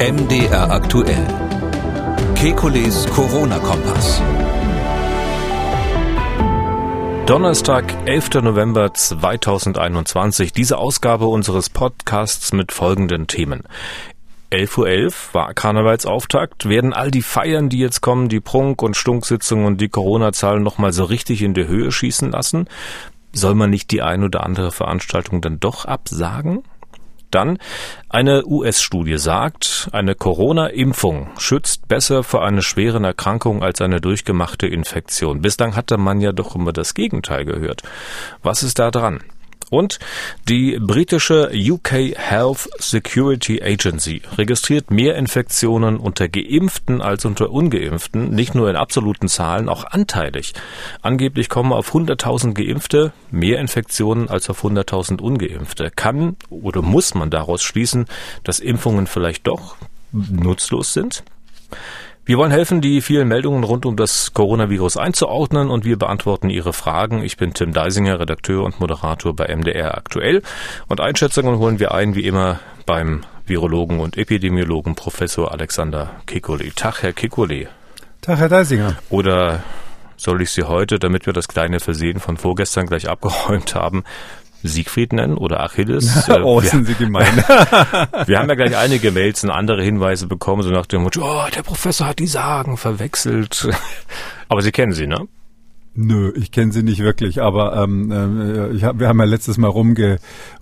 MDR aktuell. Kekulés Corona-Kompass. Donnerstag, 11. November 2021. Diese Ausgabe unseres Podcasts mit folgenden Themen. 11.11 Uhr war Karnevalsauftakt. Werden all die Feiern, die jetzt kommen, die Prunk- und Stunksitzungen und die Corona-Zahlen nochmal so richtig in die Höhe schießen lassen? Soll man nicht die ein oder andere Veranstaltung dann doch absagen? Dann, eine US-Studie sagt, eine Corona-Impfung schützt besser vor einer schweren Erkrankung als eine durchgemachte Infektion. Bislang hatte man ja doch immer das Gegenteil gehört. Was ist da dran? Und die britische UK Health Security Agency registriert mehr Infektionen unter Geimpften als unter Ungeimpften, nicht nur in absoluten Zahlen, auch anteilig. Angeblich kommen auf 100.000 Geimpfte mehr Infektionen als auf 100.000 Ungeimpfte. Kann oder muss man daraus schließen, dass Impfungen vielleicht doch nutzlos sind? Wir wollen helfen, die vielen Meldungen rund um das Coronavirus einzuordnen, und wir beantworten Ihre Fragen. Ich bin Tim Deisinger, Redakteur und Moderator bei MDR aktuell, und Einschätzungen holen wir ein, wie immer, beim Virologen und Epidemiologen Professor Alexander Kekulé. Tag, Herr Kekulé. Tag, Herr Deisinger. Oder soll ich Sie heute, damit wir das kleine Versehen von vorgestern gleich abgeräumt haben, Siegfried nennen oder Achilles? Oh, sind Sie gemein. Wir haben ja gleich einige Mails und andere Hinweise bekommen, so nach dem Motto, oh, der Professor hat die Sagen verwechselt. Aber Sie kennen sie, ne? Nö, ich kenne sie nicht wirklich, aber wir haben ja letztes Mal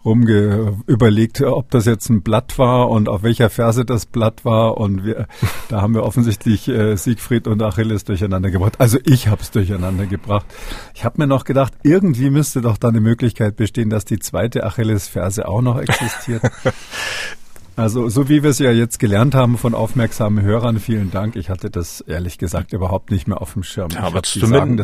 überlegt, ob das jetzt ein Blatt war und auf welcher Verse das Blatt war, und da haben wir offensichtlich Siegfried und Achilles durcheinander gebracht. Also ich habe es durcheinander gebracht. Ich habe mir noch gedacht, irgendwie müsste doch da eine Möglichkeit bestehen, dass die zweite Achilles-Verse auch noch existiert. Also so wie wir es ja jetzt gelernt haben von aufmerksamen Hörern, vielen Dank. Ich hatte das ehrlich gesagt überhaupt nicht mehr auf dem Schirm. Ja, aber ich habe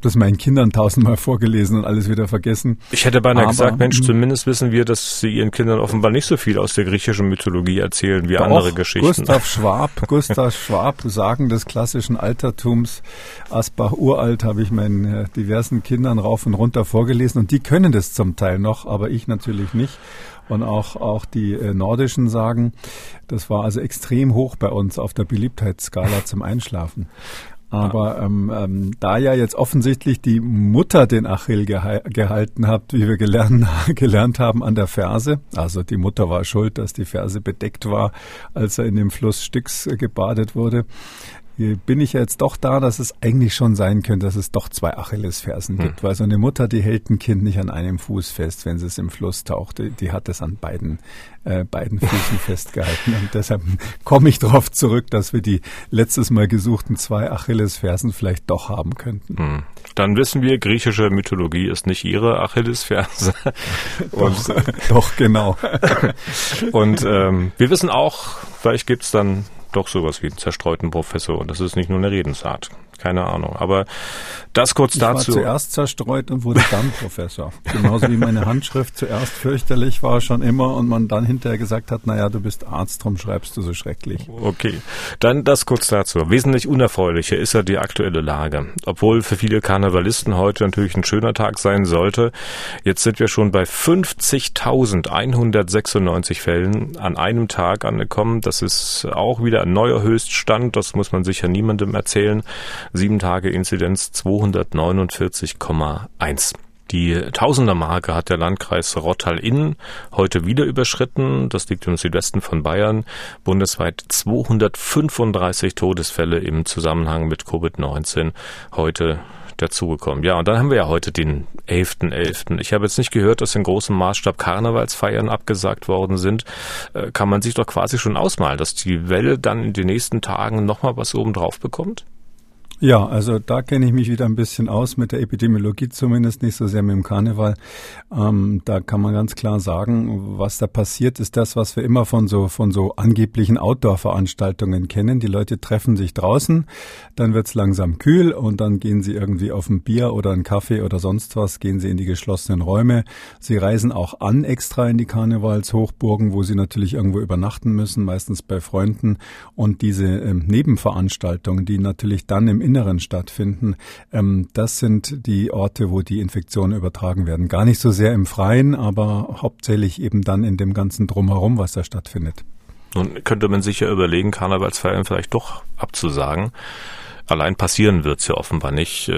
das meinen Kindern tausendmal vorgelesen und alles wieder vergessen. Ich hätte beinahe gesagt, Mensch, zumindest wissen wir, dass sie ihren Kindern offenbar nicht so viel aus der griechischen Mythologie erzählen wie andere Geschichten. Gustav Schwab, Sagen des klassischen Altertums, Asbach uralt, habe ich meinen diversen Kindern rauf und runter vorgelesen, und die können das zum Teil noch, aber ich natürlich nicht. Und auch die nordischen Sagen, das war also extrem hoch bei uns auf der Beliebtheitsskala zum Einschlafen. Aber da ja jetzt offensichtlich die Mutter den Achill gehalten hat, wie wir gelernt haben an der Ferse, also die Mutter war schuld, dass die Ferse bedeckt war, als er in dem Fluss Styx gebadet wurde, bin ich jetzt doch da, dass es eigentlich schon sein könnte, dass es doch zwei Achillesfersen gibt, weil so eine Mutter, die hält ein Kind nicht an einem Fuß fest, wenn sie es im Fluss taucht, die hat es an beiden Füßen festgehalten, und deshalb komme ich darauf zurück, dass wir die letztes Mal gesuchten zwei Achillesfersen vielleicht doch haben könnten. Dann wissen wir, griechische Mythologie ist nicht ihre Achillesferse. Doch, genau. Und wir wissen auch, vielleicht gibt's dann doch sowas wie einen zerstreuten Professor, und das ist nicht nur eine Redensart. Keine Ahnung, aber das kurz dazu. Ich war zuerst zerstreut und wurde dann Professor. Genauso wie meine Handschrift zuerst fürchterlich war schon immer und man dann hinterher gesagt hat, naja, du bist Arzt, drum schreibst du so schrecklich. Okay, dann das kurz dazu. Wesentlich unerfreulicher ist ja die aktuelle Lage. Obwohl für viele Karnevalisten heute natürlich ein schöner Tag sein sollte, jetzt sind wir schon bei 50.196 Fällen an einem Tag angekommen. Das ist auch wieder ein neuer Höchststand, das muss man sicher niemandem erzählen. 7 Tage Inzidenz 249,1. Die Tausender-Marke hat der Landkreis Rottal-Inn heute wieder überschritten. Das liegt im Südwesten von Bayern. Bundesweit 235 Todesfälle im Zusammenhang mit Covid-19 heute dazugekommen. Ja, und dann haben wir ja heute den 11.11. Ich habe jetzt nicht gehört, dass in großem Maßstab Karnevalsfeiern abgesagt worden sind. Kann man sich doch quasi schon ausmalen, dass die Welle dann in den nächsten Tagen nochmal was obendrauf bekommt? Ja, also da kenne ich mich wieder ein bisschen aus, mit der Epidemiologie zumindest, nicht so sehr mit dem Karneval. Da kann man ganz klar sagen, was da passiert, ist das, was wir immer von so angeblichen Outdoor-Veranstaltungen kennen. Die Leute treffen sich draußen, dann wird's langsam kühl und dann gehen sie irgendwie auf ein Bier oder einen Kaffee oder sonst was, gehen sie in die geschlossenen Räume. Sie reisen auch an extra in die Karnevalshochburgen, wo sie natürlich irgendwo übernachten müssen, meistens bei Freunden. Und diese Nebenveranstaltungen, die natürlich dann im Inneren stattfinden, das sind die Orte, wo die Infektionen übertragen werden. Gar nicht so sehr im Freien, aber hauptsächlich eben dann in dem ganzen Drumherum, was da stattfindet. Nun könnte man sich ja überlegen, Karnevalsfeiern vielleicht doch abzusagen. Allein passieren wird's ja offenbar nicht.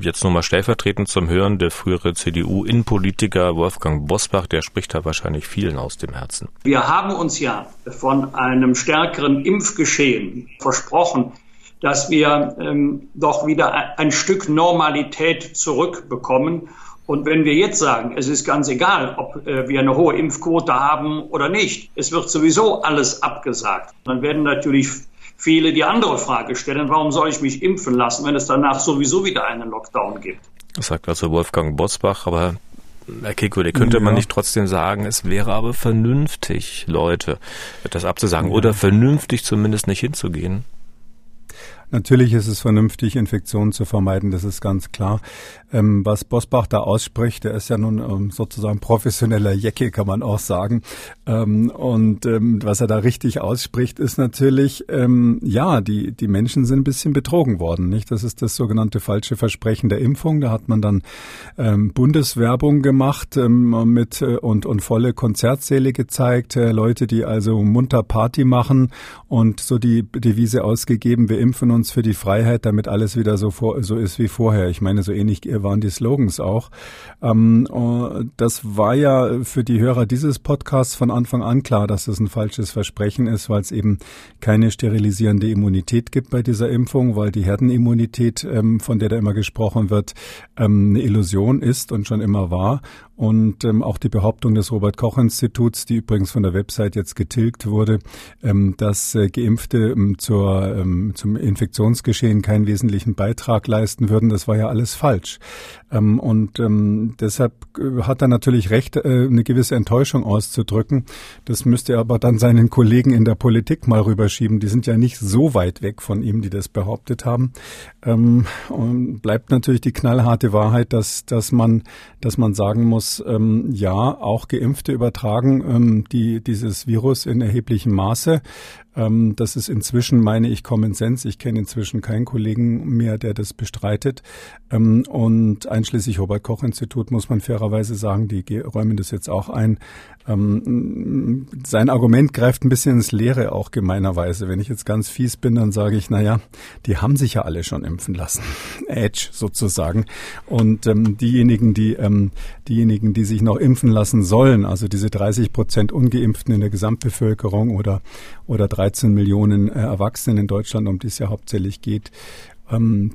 Jetzt nur mal stellvertretend zum Hören, der frühere CDU-Innenpolitiker Wolfgang Bosbach, der spricht da wahrscheinlich vielen aus dem Herzen. Wir haben uns ja von einem stärkeren Impfgeschehen versprochen, dass wir doch wieder ein Stück Normalität zurückbekommen. Und wenn wir jetzt sagen, es ist ganz egal, ob wir eine hohe Impfquote haben oder nicht, es wird sowieso alles abgesagt, dann werden natürlich viele die andere Frage stellen, warum soll ich mich impfen lassen, wenn es danach sowieso wieder einen Lockdown gibt. Das sagt also Wolfgang Bosbach, aber Herr Kekulé, könnte man nicht trotzdem sagen, es wäre aber vernünftig, Leute, das abzusagen oder vernünftig zumindest nicht hinzugehen? Natürlich ist es vernünftig, Infektionen zu vermeiden, das ist ganz klar. Was Bosbach da ausspricht, der ist ja nun sozusagen professioneller Jecke, kann man auch sagen. Was er da richtig ausspricht, ist natürlich, die Menschen sind ein bisschen betrogen worden, nicht? Das ist das sogenannte falsche Versprechen der Impfung. Da hat man dann Bundeswerbung gemacht und volle Konzertsäle gezeigt. Leute, die also munter Party machen und so die Devise ausgegeben, wir impfen uns für die Freiheit, damit alles wieder so ist wie vorher. Ich meine, so ähnlich waren die Slogans auch. Das war ja für die Hörer dieses Podcasts von Anfang an klar, dass das ein falsches Versprechen ist, weil es eben keine sterilisierende Immunität gibt bei dieser Impfung, weil die Herdenimmunität, von der da immer gesprochen wird, eine Illusion ist und schon immer war. Und auch die Behauptung des Robert-Koch-Instituts, die übrigens von der Website jetzt getilgt wurde, dass Geimpfte zum Infektionsgeschehen keinen wesentlichen Beitrag leisten würden, das war ja alles falsch. Deshalb hat er natürlich recht, eine gewisse Enttäuschung auszudrücken. Das müsste er aber dann seinen Kollegen in der Politik mal rüberschieben. Die sind ja nicht so weit weg von ihm, die das behauptet haben. Und bleibt natürlich die knallharte Wahrheit, dass man sagen muss, auch Geimpfte übertragen dieses Virus in erheblichem Maße. Das ist inzwischen, meine ich, Common Sense. Ich kenne inzwischen keinen Kollegen mehr, der das bestreitet. Und einschließlich Robert-Koch-Institut muss man fairerweise sagen, die räumen das jetzt auch ein. Sein Argument greift ein bisschen ins Leere auch gemeinerweise. Wenn ich jetzt ganz fies bin, dann sage ich, die haben sich ja alle schon impfen lassen. Edge sozusagen. Und diejenigen, die sich noch impfen lassen sollen, also diese 30% Ungeimpften in der Gesamtbevölkerung oder 13 Millionen Erwachsenen in Deutschland, um die es ja hauptsächlich geht.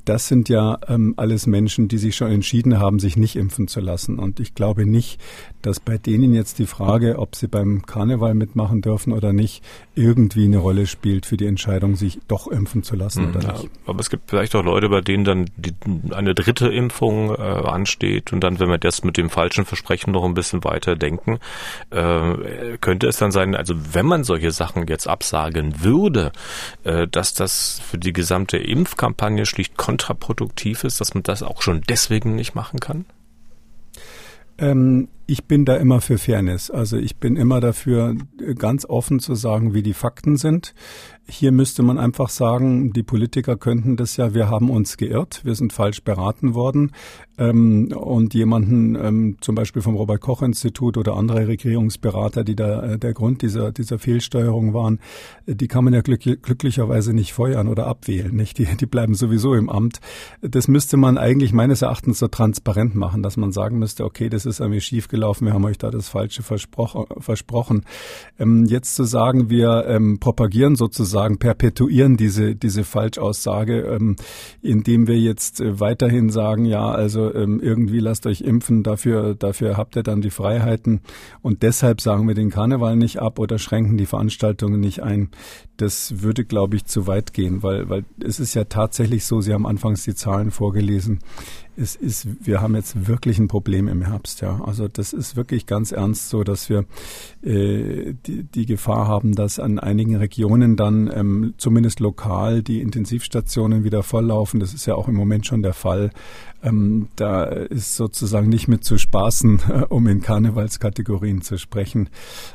Das sind ja alles Menschen, die sich schon entschieden haben, sich nicht impfen zu lassen. Und ich glaube nicht, dass bei denen jetzt die Frage, ob sie beim Karneval mitmachen dürfen oder nicht, irgendwie eine Rolle spielt für die Entscheidung, sich doch impfen zu lassen oder nicht. Aber es gibt vielleicht auch Leute, bei denen dann eine dritte Impfung ansteht. Und dann, wenn wir das mit dem falschen Versprechen noch ein bisschen weiter denken, könnte es dann sein, also wenn man solche Sachen jetzt absagen würde, dass das für die gesamte Impfkampagne schlicht kontraproduktiv ist, dass man das auch schon deswegen nicht machen kann? Ich bin da immer für Fairness. Also ich bin immer dafür, ganz offen zu sagen, wie die Fakten sind. Hier müsste man einfach sagen, die Politiker könnten das ja, wir haben uns geirrt, wir sind falsch beraten worden. Und jemanden, zum Beispiel vom Robert-Koch-Institut oder andere Regierungsberater, die da der Grund dieser Fehlsteuerung waren, die kann man ja glücklicherweise nicht feuern oder abwählen, nicht? Die bleiben sowieso im Amt. Das müsste man eigentlich meines Erachtens so transparent machen, dass man sagen müsste, okay, das ist an mir schiefgelaufen, wir haben euch da das Falsche versprochen. Jetzt zu sagen, wir propagieren sozusagen, perpetuieren diese Falschaussage, indem wir jetzt weiterhin sagen, irgendwie lasst euch impfen, dafür habt ihr dann die Freiheiten und deshalb sagen wir den Karneval nicht ab oder schränken die Veranstaltungen nicht ein. Das würde, glaube ich, zu weit gehen, weil es ist ja tatsächlich so, Sie haben anfangs die Zahlen vorgelesen, wir haben jetzt wirklich ein Problem im Herbst, ja. Also das ist wirklich ganz ernst so, dass wir die Gefahr haben, dass an einigen Regionen dann zumindest lokal die Intensivstationen wieder volllaufen. Das ist ja auch im Moment schon der Fall. Da ist sozusagen nicht mit zu spaßen, um in Karnevalskategorien zu sprechen.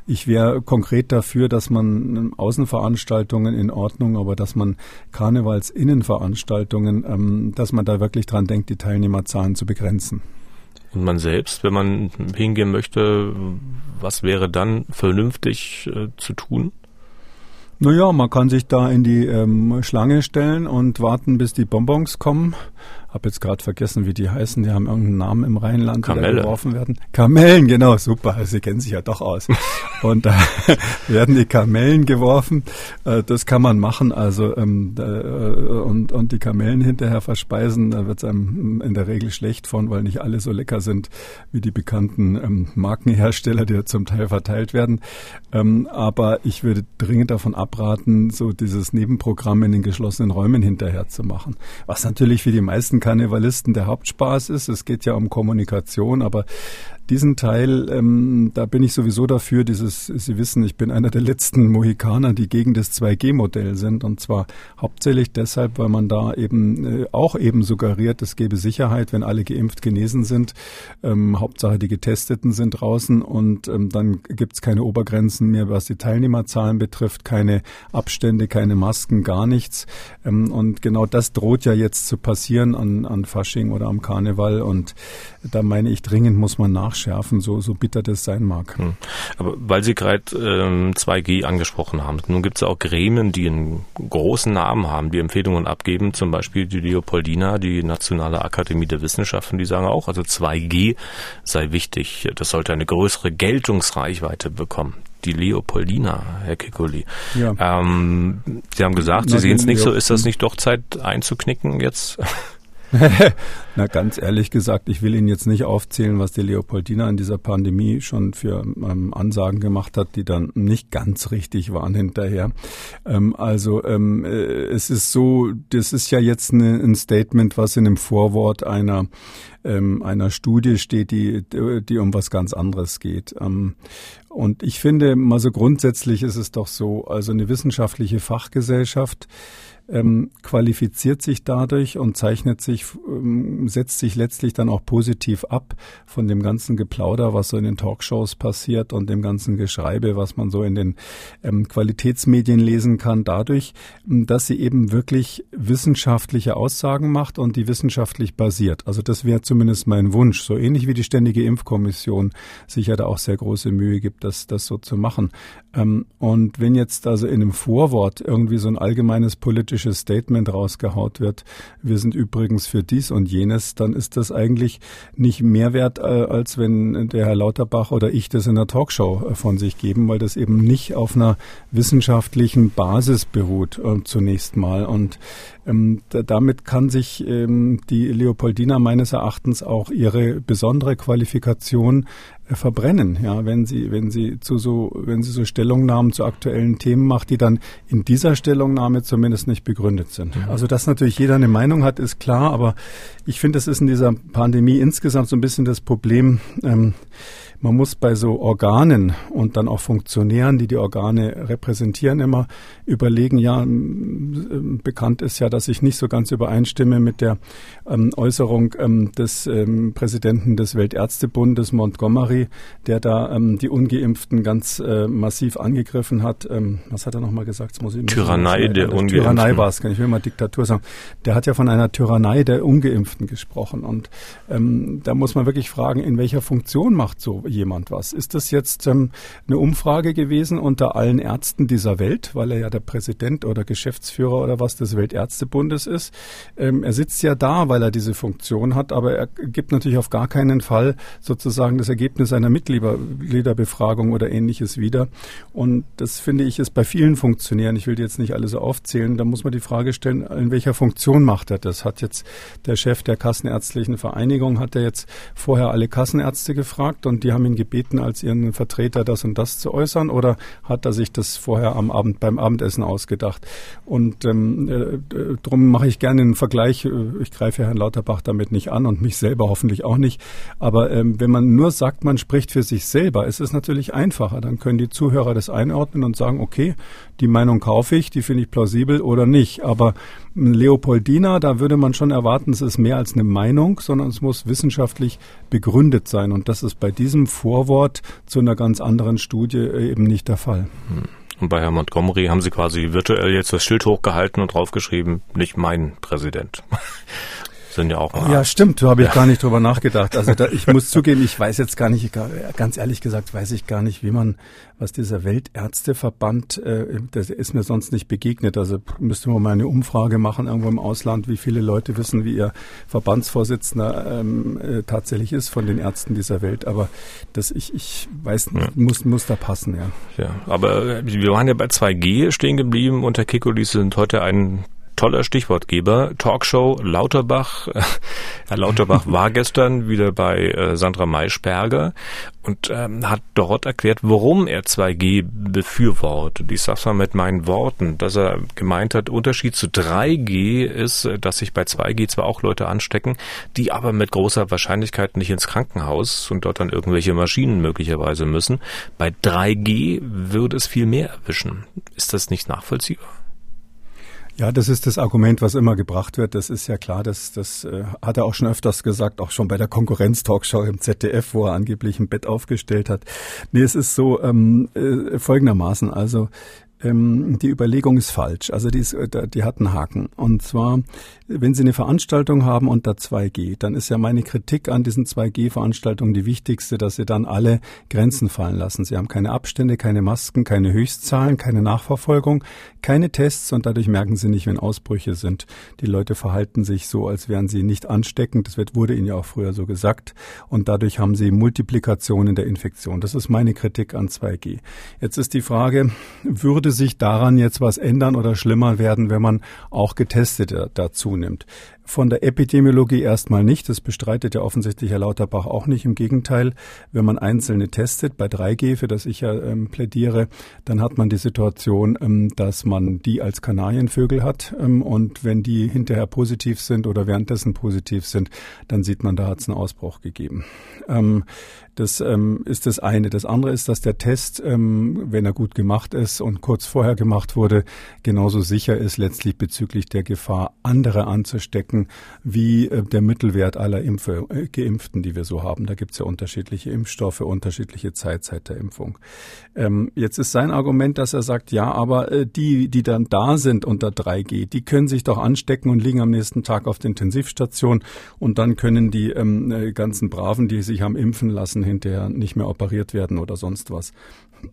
Ich wäre konkret dafür, dass man Außenveranstaltungen in Ordnung, aber dass man Karnevalsinnenveranstaltungen, dass man da wirklich dran denkt, die Teilnehmerzahlen zu begrenzen. Und man selbst, wenn man hingehen möchte, was wäre dann vernünftig zu tun? Naja, man kann sich da in die Schlange stellen und warten, bis die Bonbons kommen. Hab jetzt gerade vergessen, wie die heißen. Die haben irgendeinen Namen im Rheinland, die da geworfen werden. Kamellen, genau, super. Sie kennen sich ja doch aus. Und da werden die Kamellen geworfen. Das kann man machen. Also und die Kamellen hinterher verspeisen, da wird's einem in der Regel schlecht von, weil nicht alle so lecker sind wie die bekannten Markenhersteller, die ja zum Teil verteilt werden. Aber ich würde dringend davon abraten, so dieses Nebenprogramm in den geschlossenen Räumen hinterher zu machen. Was natürlich für die meisten Karnevalisten der Hauptspaß ist. Es geht ja um Kommunikation, aber diesen Teil, da bin ich sowieso dafür, Sie wissen, ich bin einer der letzten Mohikaner, die gegen das 2G-Modell sind, und zwar hauptsächlich deshalb, weil man da eben auch eben suggeriert, es gebe Sicherheit, wenn alle geimpft genesen sind, Hauptsache die Getesteten sind draußen, und dann gibt's keine Obergrenzen mehr, was die Teilnehmerzahlen betrifft, keine Abstände, keine Masken, gar nichts, und genau das droht ja jetzt zu passieren an Fasching oder am Karneval, und da meine ich, dringend muss man nachschärfen, so bitter das sein mag. Aber weil Sie gerade 2G angesprochen haben, nun gibt es ja auch Gremien, die einen großen Namen haben, die Empfehlungen abgeben, zum Beispiel die Leopoldina, die Nationale Akademie der Wissenschaften, die sagen auch, also 2G sei wichtig, das sollte eine größere Geltungsreichweite bekommen. Die Leopoldina, Herr Kekulé. Ja. Sie haben gesagt, Sie sehen es nicht so, ist das nicht doch Zeit einzuknicken jetzt? Na, ganz ehrlich gesagt, ich will Ihnen jetzt nicht aufzählen, was die Leopoldina in dieser Pandemie schon für Ansagen gemacht hat, die dann nicht ganz richtig waren hinterher. Es ist so, das ist ja jetzt ein Statement, was in dem Vorwort einer Studie steht, die um was ganz anderes geht. Und ich finde, mal so grundsätzlich ist es doch so, also eine wissenschaftliche Fachgesellschaft qualifiziert sich dadurch und setzt sich letztlich dann auch positiv ab von dem ganzen Geplauder, was so in den Talkshows passiert, und dem ganzen Geschreibe, was man so in den Qualitätsmedien lesen kann, dadurch, dass sie eben wirklich wissenschaftliche Aussagen macht und die wissenschaftlich basiert. Also das wäre zumindest mein Wunsch, so ähnlich wie die Ständige Impfkommission sich ja da auch sehr große Mühe gibt, das so zu machen. Und wenn jetzt also in einem Vorwort irgendwie so ein allgemeines politisches Statement rausgehaut wird, wir sind übrigens für dies und jenes, dann ist das eigentlich nicht mehr wert, als wenn der Herr Lauterbach oder ich das in der Talkshow von sich geben, weil das eben nicht auf einer wissenschaftlichen Basis beruht, zunächst mal. Und damit kann sich die Leopoldina meines Erachtens auch ihre besondere Qualifikation verbrennen, ja, wenn sie so Stellungnahmen zu aktuellen Themen macht, die dann in dieser Stellungnahme zumindest nicht begründet sind. Mhm. Also, dass natürlich jeder eine Meinung hat, ist klar, aber ich finde, das ist in dieser Pandemie insgesamt so ein bisschen das Problem, man muss bei so Organen und dann auch Funktionären, die die Organe repräsentieren, immer überlegen, ja, bekannt ist ja, dass ich nicht so ganz übereinstimme mit der Äußerung des Präsidenten des Weltärztebundes, Montgomery, der da die Ungeimpften ganz massiv angegriffen hat. Was hat er nochmal gesagt? Das muss ich Tyrannei der Ungeimpften. Tyrannei war es, kann ich mal Diktatur sagen. Der hat ja von einer Tyrannei der Ungeimpften gesprochen. Und da muss man wirklich fragen, in welcher Funktion macht so jemand was? Ist das jetzt eine Umfrage gewesen unter allen Ärzten dieser Welt, weil er ja der Präsident oder Geschäftsführer oder was des Weltärztebundes ist? Er sitzt ja da, weil er diese Funktion hat, aber er gibt natürlich auf gar keinen Fall sozusagen das Ergebnis einer Mitgliederbefragung oder Ähnliches wieder. Und das, finde ich, ist bei vielen Funktionären, ich will die jetzt nicht alle so aufzählen, da muss man die Frage stellen, in welcher Funktion macht er das? Hat jetzt der Chef der Kassenärztlichen Vereinigung, hat er jetzt vorher alle Kassenärzte gefragt und die haben ihn gebeten, als ihren Vertreter das und das zu äußern, oder hat er sich das vorher am Abend beim Abendessen ausgedacht? Und drum mache ich gerne einen Vergleich. Ich greife Herrn Lauterbach damit nicht an und mich selber hoffentlich auch nicht. Aber wenn man nur sagt, man spricht für sich selber, ist es natürlich einfacher. Dann können die Zuhörer das einordnen und sagen, okay, die Meinung kaufe ich, die finde ich plausibel oder nicht. Aber Leopoldina, da würde man schon erwarten, es ist mehr als eine Meinung, sondern es muss wissenschaftlich begründet sein. Und das ist bei diesem Vorwort zu einer ganz anderen Studie eben nicht der Fall. Und bei Herrn Montgomery haben Sie quasi virtuell jetzt das Schild hochgehalten und draufgeschrieben, nicht mein Präsident. sind ja auch mal. Ja, stimmt, da habe ich gar nicht drüber nachgedacht. Also ich muss zugeben, ich weiß jetzt gar nicht, ganz ehrlich gesagt, weiß ich gar nicht, wie man, was dieser Weltärzteverband, das ist mir sonst nicht begegnet. Also müsste man mal eine Umfrage machen irgendwo im Ausland, wie viele Leute wissen, wie ihr Verbandsvorsitzender tatsächlich ist von den Ärzten dieser Welt. Aber das ich weiß nicht, muss da passen, ja. Ja, aber wir waren ja bei 2G stehen geblieben und Herr Kekulé sind heute ein toller Stichwortgeber. Talkshow Lauterbach. Herr Lauterbach war gestern wieder bei Sandra Maischberger und hat dort erklärt, warum er 2G befürwortet. Ich sag's mal mit meinen Worten, dass er gemeint hat, Unterschied zu 3G ist, dass sich bei 2G zwar auch Leute anstecken, die aber mit großer Wahrscheinlichkeit nicht ins Krankenhaus und dort dann irgendwelche Maschinen möglicherweise müssen. Bei 3G würde es viel mehr erwischen. Ist das nicht nachvollziehbar? Ja, das ist das Argument, was immer gebracht wird. Das ist ja klar, das hat er auch schon öfters gesagt, auch schon bei der Konkurrenz-Talkshow im ZDF, wo er angeblich ein Bett aufgestellt hat. Nee, es ist so folgendermaßen, also die Überlegung ist falsch. Also die hat einen Haken. Und zwar, wenn Sie eine Veranstaltung haben unter 2G, dann ist ja meine Kritik an diesen 2G-Veranstaltungen die wichtigste, dass Sie dann alle Grenzen fallen lassen. Sie haben keine Abstände, keine Masken, keine Höchstzahlen, keine Nachverfolgung, keine Tests und dadurch merken Sie nicht, wenn Ausbrüche sind. Die Leute verhalten sich so, als wären sie nicht ansteckend. Das wurde Ihnen ja auch früher so gesagt. Und dadurch haben Sie Multiplikationen der Infektion. Das ist meine Kritik an 2G. Jetzt ist die Frage, würde sich daran jetzt was ändern oder schlimmer werden, wenn man auch Getestete dazu nimmt? Von der Epidemiologie erstmal nicht. Das bestreitet ja offensichtlich Herr Lauterbach auch nicht. Im Gegenteil, wenn man Einzelne testet, bei 3G, für das ich ja plädiere, dann hat man die Situation, dass man die als Kanarienvögel hat. Und wenn die hinterher positiv sind oder währenddessen positiv sind, dann sieht man, da hat es einen Ausbruch gegeben. Das ist das eine. Das andere ist, dass der Test, wenn er gut gemacht ist und kurz vorher gemacht wurde, genauso sicher ist letztlich bezüglich der Gefahr, andere anzustecken, wie der Mittelwert aller Geimpften, die wir so haben. Da gibt es ja unterschiedliche Impfstoffe, unterschiedliche Zeit der Impfung. Jetzt ist sein Argument, dass er sagt, ja, aber die dann da sind unter 3G, die können sich doch anstecken und liegen am nächsten Tag auf der Intensivstation und dann können die ganzen Braven, die sich haben impfen lassen, hinterher nicht mehr operiert werden oder sonst was.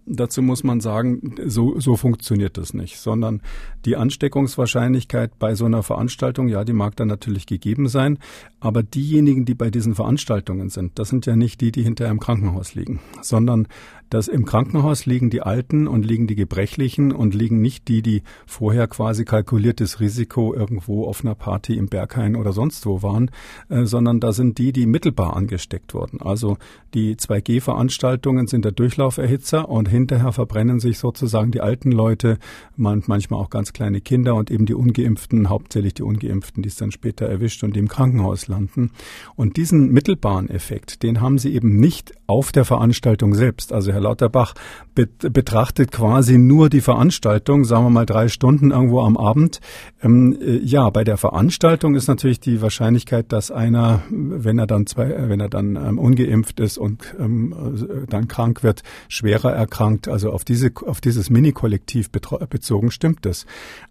Dazu muss man sagen, so funktioniert das nicht, sondern die Ansteckungswahrscheinlichkeit bei so einer Veranstaltung, ja, die mag dann natürlich gegeben sein, aber diejenigen, die bei diesen Veranstaltungen sind, das sind ja nicht die hinterher im Krankenhaus liegen, sondern dass im Krankenhaus liegen die Alten und liegen die Gebrechlichen und liegen nicht die vorher quasi kalkuliertes Risiko irgendwo auf einer Party im Berghain oder sonst wo waren, sondern da sind die mittelbar angesteckt wurden. Also die 2G-Veranstaltungen sind der Durchlauferhitzer und hinterher verbrennen sich sozusagen die alten Leute, manchmal auch ganz kleine Kinder und eben die Ungeimpften, hauptsächlich die Ungeimpften, die es dann später erwischt und die im Krankenhaus landen. Und diesen mittelbaren Effekt, den haben sie eben nicht auf der Veranstaltung selbst. Also Herr Lauterbach betrachtet quasi nur die Veranstaltung, sagen wir mal 3 Stunden irgendwo am Abend. Ja, bei der Veranstaltung ist natürlich die Wahrscheinlichkeit, dass einer, wenn er dann ungeimpft ist und dann krank wird, schwerer erkrankt. Also auf dieses Mini-Kollektiv bezogen stimmt das.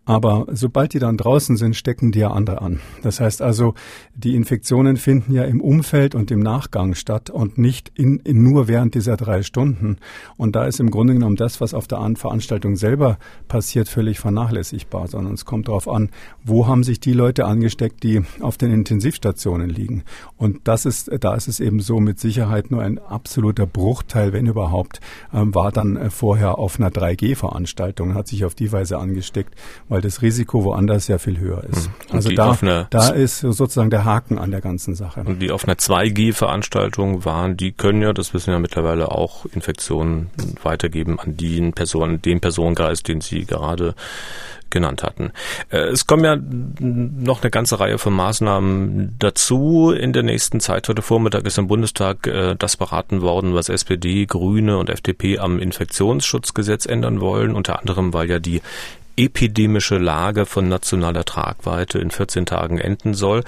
Aber sobald die dann draußen sind, stecken die ja andere an. Das heißt also, die Infektionen finden ja im Umfeld und im Nachgang statt und nicht nur während dieser 3 Stunden. Und da ist im Grunde genommen das, was auf der Veranstaltung selber passiert, völlig vernachlässigbar, sondern es kommt darauf an, wo haben sich die Leute angesteckt, die auf den Intensivstationen liegen. Und da ist es eben so mit Sicherheit nur ein absoluter Bruchteil, wenn überhaupt, war dann vorher auf einer 3G-Veranstaltung, hat sich auf die Weise angesteckt, weil das Risiko woanders ja viel höher ist. Und also da ist sozusagen der Haken an der ganzen Sache. Und die auf einer 2G-Veranstaltung waren, die können ja, das wissen ja mittlerweile auch, Infektionen weitergeben an den Personenkreis, den Sie gerade genannt hatten. Es kommen ja noch eine ganze Reihe von Maßnahmen dazu. In der nächsten Zeit, heute Vormittag ist im Bundestag das beraten worden, was SPD, Grüne und FDP am Infektionsschutzgesetz ändern wollen, unter anderem, weil ja die epidemische Lage von nationaler Tragweite in 14 Tagen enden soll.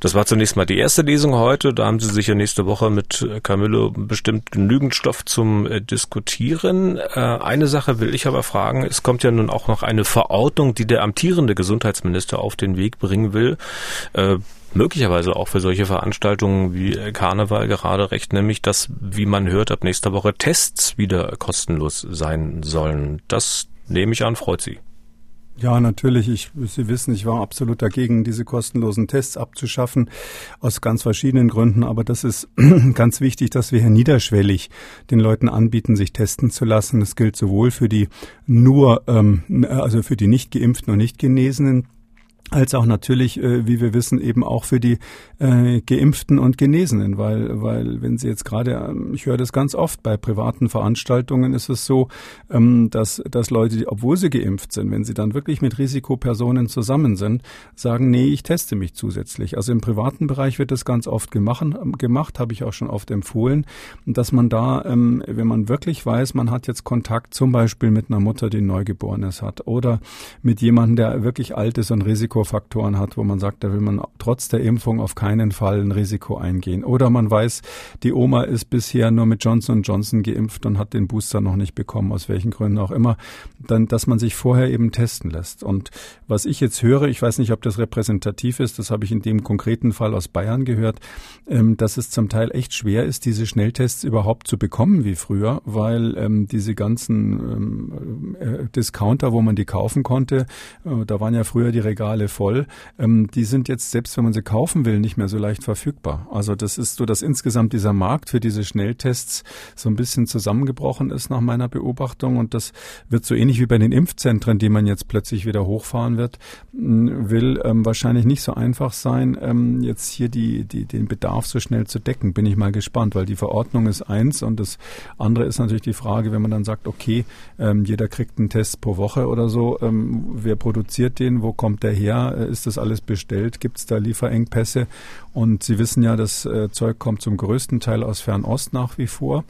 Das war zunächst mal die erste Lesung heute. Da haben Sie sicher nächste Woche mit Camillo bestimmt genügend Stoff zum Diskutieren. Eine Sache will ich aber fragen. Es kommt ja nun auch noch eine Verordnung, die der amtierende Gesundheitsminister auf den Weg bringen will. Möglicherweise auch für solche Veranstaltungen wie Karneval gerade recht, nämlich dass, wie man hört, ab nächster Woche Tests wieder kostenlos sein sollen. Das, nehme ich an, freut Sie. Ja, natürlich. Sie wissen, ich war absolut dagegen, diese kostenlosen Tests abzuschaffen, aus ganz verschiedenen Gründen. Aber das ist ganz wichtig, dass wir hier niederschwellig den Leuten anbieten, sich testen zu lassen. Das gilt sowohl für die für die nicht Geimpften und nicht Genesenen, als auch natürlich, wie wir wissen, eben auch für die Geimpften und Genesenen, weil wenn Sie jetzt gerade, ich höre das ganz oft, bei privaten Veranstaltungen ist es so, dass Leute, die, obwohl sie geimpft sind, wenn sie dann wirklich mit Risikopersonen zusammen sind, sagen, nee, ich teste mich zusätzlich. Also im privaten Bereich wird das ganz oft gemacht, habe ich auch schon oft empfohlen, dass man da, wenn man wirklich weiß, man hat jetzt Kontakt zum Beispiel mit einer Mutter, die ein Neugeborenes hat oder mit jemandem, der wirklich alt ist und Risikofaktoren hat, wo man sagt, da will man trotz der Impfung auf keinen Fall ein Risiko eingehen. Oder man weiß, die Oma ist bisher nur mit Johnson & Johnson geimpft und hat den Booster noch nicht bekommen, aus welchen Gründen auch immer, dann, dass man sich vorher eben testen lässt. Und was ich jetzt höre, ich weiß nicht, ob das repräsentativ ist, das habe ich in dem konkreten Fall aus Bayern gehört, dass es zum Teil echt schwer ist, diese Schnelltests überhaupt zu bekommen wie früher, weil diese ganzen Discounter, wo man die kaufen konnte, da waren ja früher die Regale voll, die sind jetzt, selbst wenn man sie kaufen will, nicht mehr so leicht verfügbar. Also das ist so, dass insgesamt dieser Markt für diese Schnelltests so ein bisschen zusammengebrochen ist nach meiner Beobachtung, und das wird so ähnlich wie bei den Impfzentren, die man jetzt plötzlich wieder hochfahren will, wahrscheinlich nicht so einfach sein, jetzt hier den Bedarf so schnell zu decken. Bin ich mal gespannt, weil die Verordnung ist eins und das andere ist natürlich die Frage, wenn man dann sagt, okay, jeder kriegt einen Test pro Woche oder so, wer produziert den, wo kommt der her? Ist das alles bestellt? Gibt es da Lieferengpässe? Und Sie wissen ja, das Zeug kommt zum größten Teil aus Fernost nach wie vor.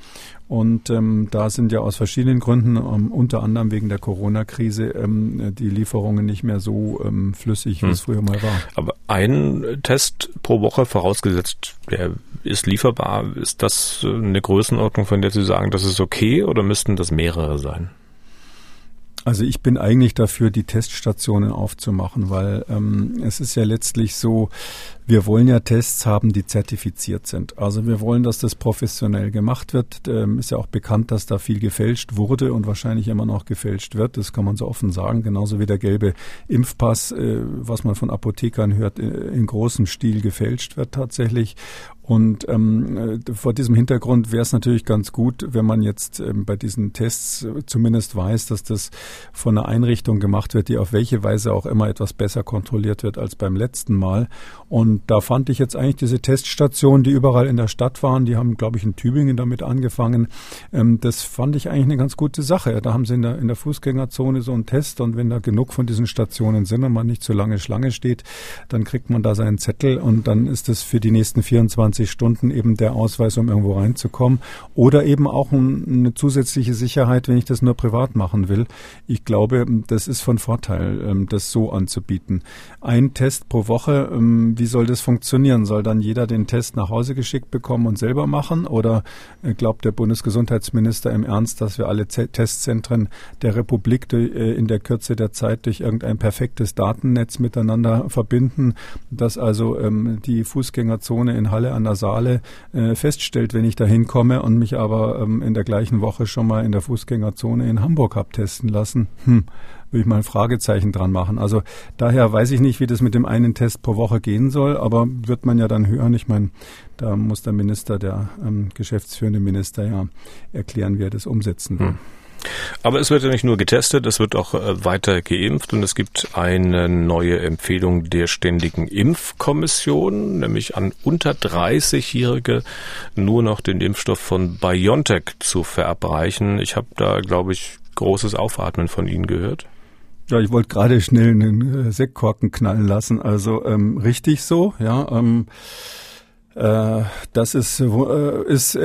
Und da sind ja aus verschiedenen Gründen, unter anderem wegen der Corona-Krise, die Lieferungen nicht mehr so flüssig, wie es früher mal war. Aber ein Test pro Woche, vorausgesetzt, der ist lieferbar. Ist das eine Größenordnung, von der Sie sagen, das ist okay, oder müssten das mehrere sein? Also ich bin eigentlich dafür, die Teststationen aufzumachen, weil es ist ja letztlich so, wir wollen ja Tests haben, die zertifiziert sind. Also wir wollen, dass das professionell gemacht wird. Ist ja auch bekannt, dass da viel gefälscht wurde und wahrscheinlich immer noch gefälscht wird. Das kann man so offen sagen. Genauso wie der gelbe Impfpass, was man von Apothekern hört, in großem Stil gefälscht wird tatsächlich. Und vor diesem Hintergrund wäre es natürlich ganz gut, wenn man jetzt bei diesen Tests zumindest weiß, dass das von einer Einrichtung gemacht wird, die auf welche Weise auch immer etwas besser kontrolliert wird als beim letzten Mal. Und da fand ich jetzt eigentlich diese Teststationen, die überall in der Stadt waren, die haben, glaube ich, in Tübingen damit angefangen. Das fand ich eigentlich eine ganz gute Sache. Da haben sie in der Fußgängerzone so einen Test, und wenn da genug von diesen Stationen sind und man nicht so lange Schlange steht, dann kriegt man da seinen Zettel und dann ist das für die nächsten 24 Stunden eben der Ausweis, um irgendwo reinzukommen, oder eben auch eine zusätzliche Sicherheit, wenn ich das nur privat machen will. Ich glaube, das ist von Vorteil, das so anzubieten. Ein Test pro Woche, wie soll das funktionieren? Soll dann jeder den Test nach Hause geschickt bekommen und selber machen? Oder glaubt der Bundesgesundheitsminister im Ernst, dass wir alle Testzentren der Republik in der Kürze der Zeit durch irgendein perfektes Datennetz miteinander verbinden, dass also die Fußgängerzone in Halle an der Saale feststellt, wenn ich da hinkomme und mich aber in der gleichen Woche schon mal in der Fußgängerzone in Hamburg habe testen lassen, würde ich mal ein Fragezeichen dran machen. Also daher weiß ich nicht, wie das mit dem einen Test pro Woche gehen soll, aber wird man ja dann hören. Ich meine, da muss der Minister, der geschäftsführende Minister ja erklären, wie er das umsetzen will. Aber es wird ja nicht nur getestet, es wird auch weiter geimpft, und es gibt eine neue Empfehlung der Ständigen Impfkommission, nämlich an unter 30-Jährige nur noch den Impfstoff von BioNTech zu verabreichen. Ich habe da, glaube ich, großes Aufatmen von Ihnen gehört. Ja, ich wollte gerade schnell einen Sektkorken knallen lassen, also richtig so, ja, Das